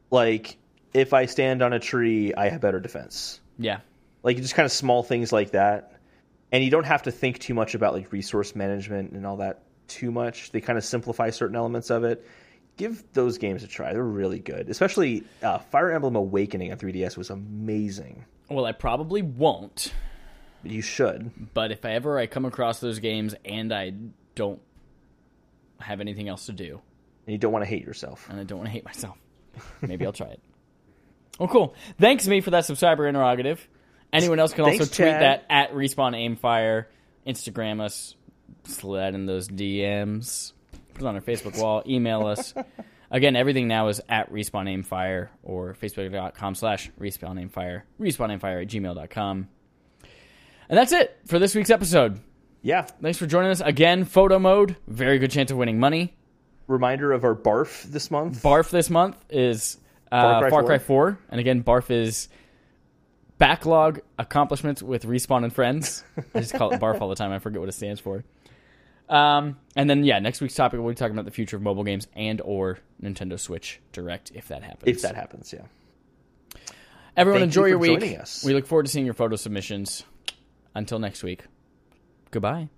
like if I stand on a tree, I have better defense. Yeah. Like just kind of small things like that. And you don't have to think too much about like resource management and all that too much. They kind of simplify certain elements of it. Give those games a try. They're really good. Especially Fire Emblem Awakening on 3DS was amazing. Well, I probably won't. You should. But if ever I come across those games and I don't have anything else to do. And you don't want to hate yourself. And I don't want to hate myself. Maybe I'll try it. Oh, cool. Thanks, me, for that subscriber interrogative. Anyone else can also tweet that at Respawn Aim Fire, Instagram us, slide in those DMs, put it on our Facebook wall, email us. Again, everything now is at Respawn Aim Fire or facebook.com/RespawnAimFire, RespawnAimFire@gmail.com. And that's it for this week's episode. Yeah. Thanks for joining us. Again, photo mode, very good chance of winning money. Reminder of our barf this month. Barf this month is Far Cry 4. And again, barf is Backlog Accomplishments with Respawn and Friends. I just call it BARF all the time. I forget what it stands for. And then, yeah, next week's topic, we'll be talking about the future of mobile games and or Nintendo Switch Direct, if that happens. If that happens, yeah. Everyone, enjoy your week. Thank you for joining us. We look forward to seeing your photo submissions. Until next week, goodbye.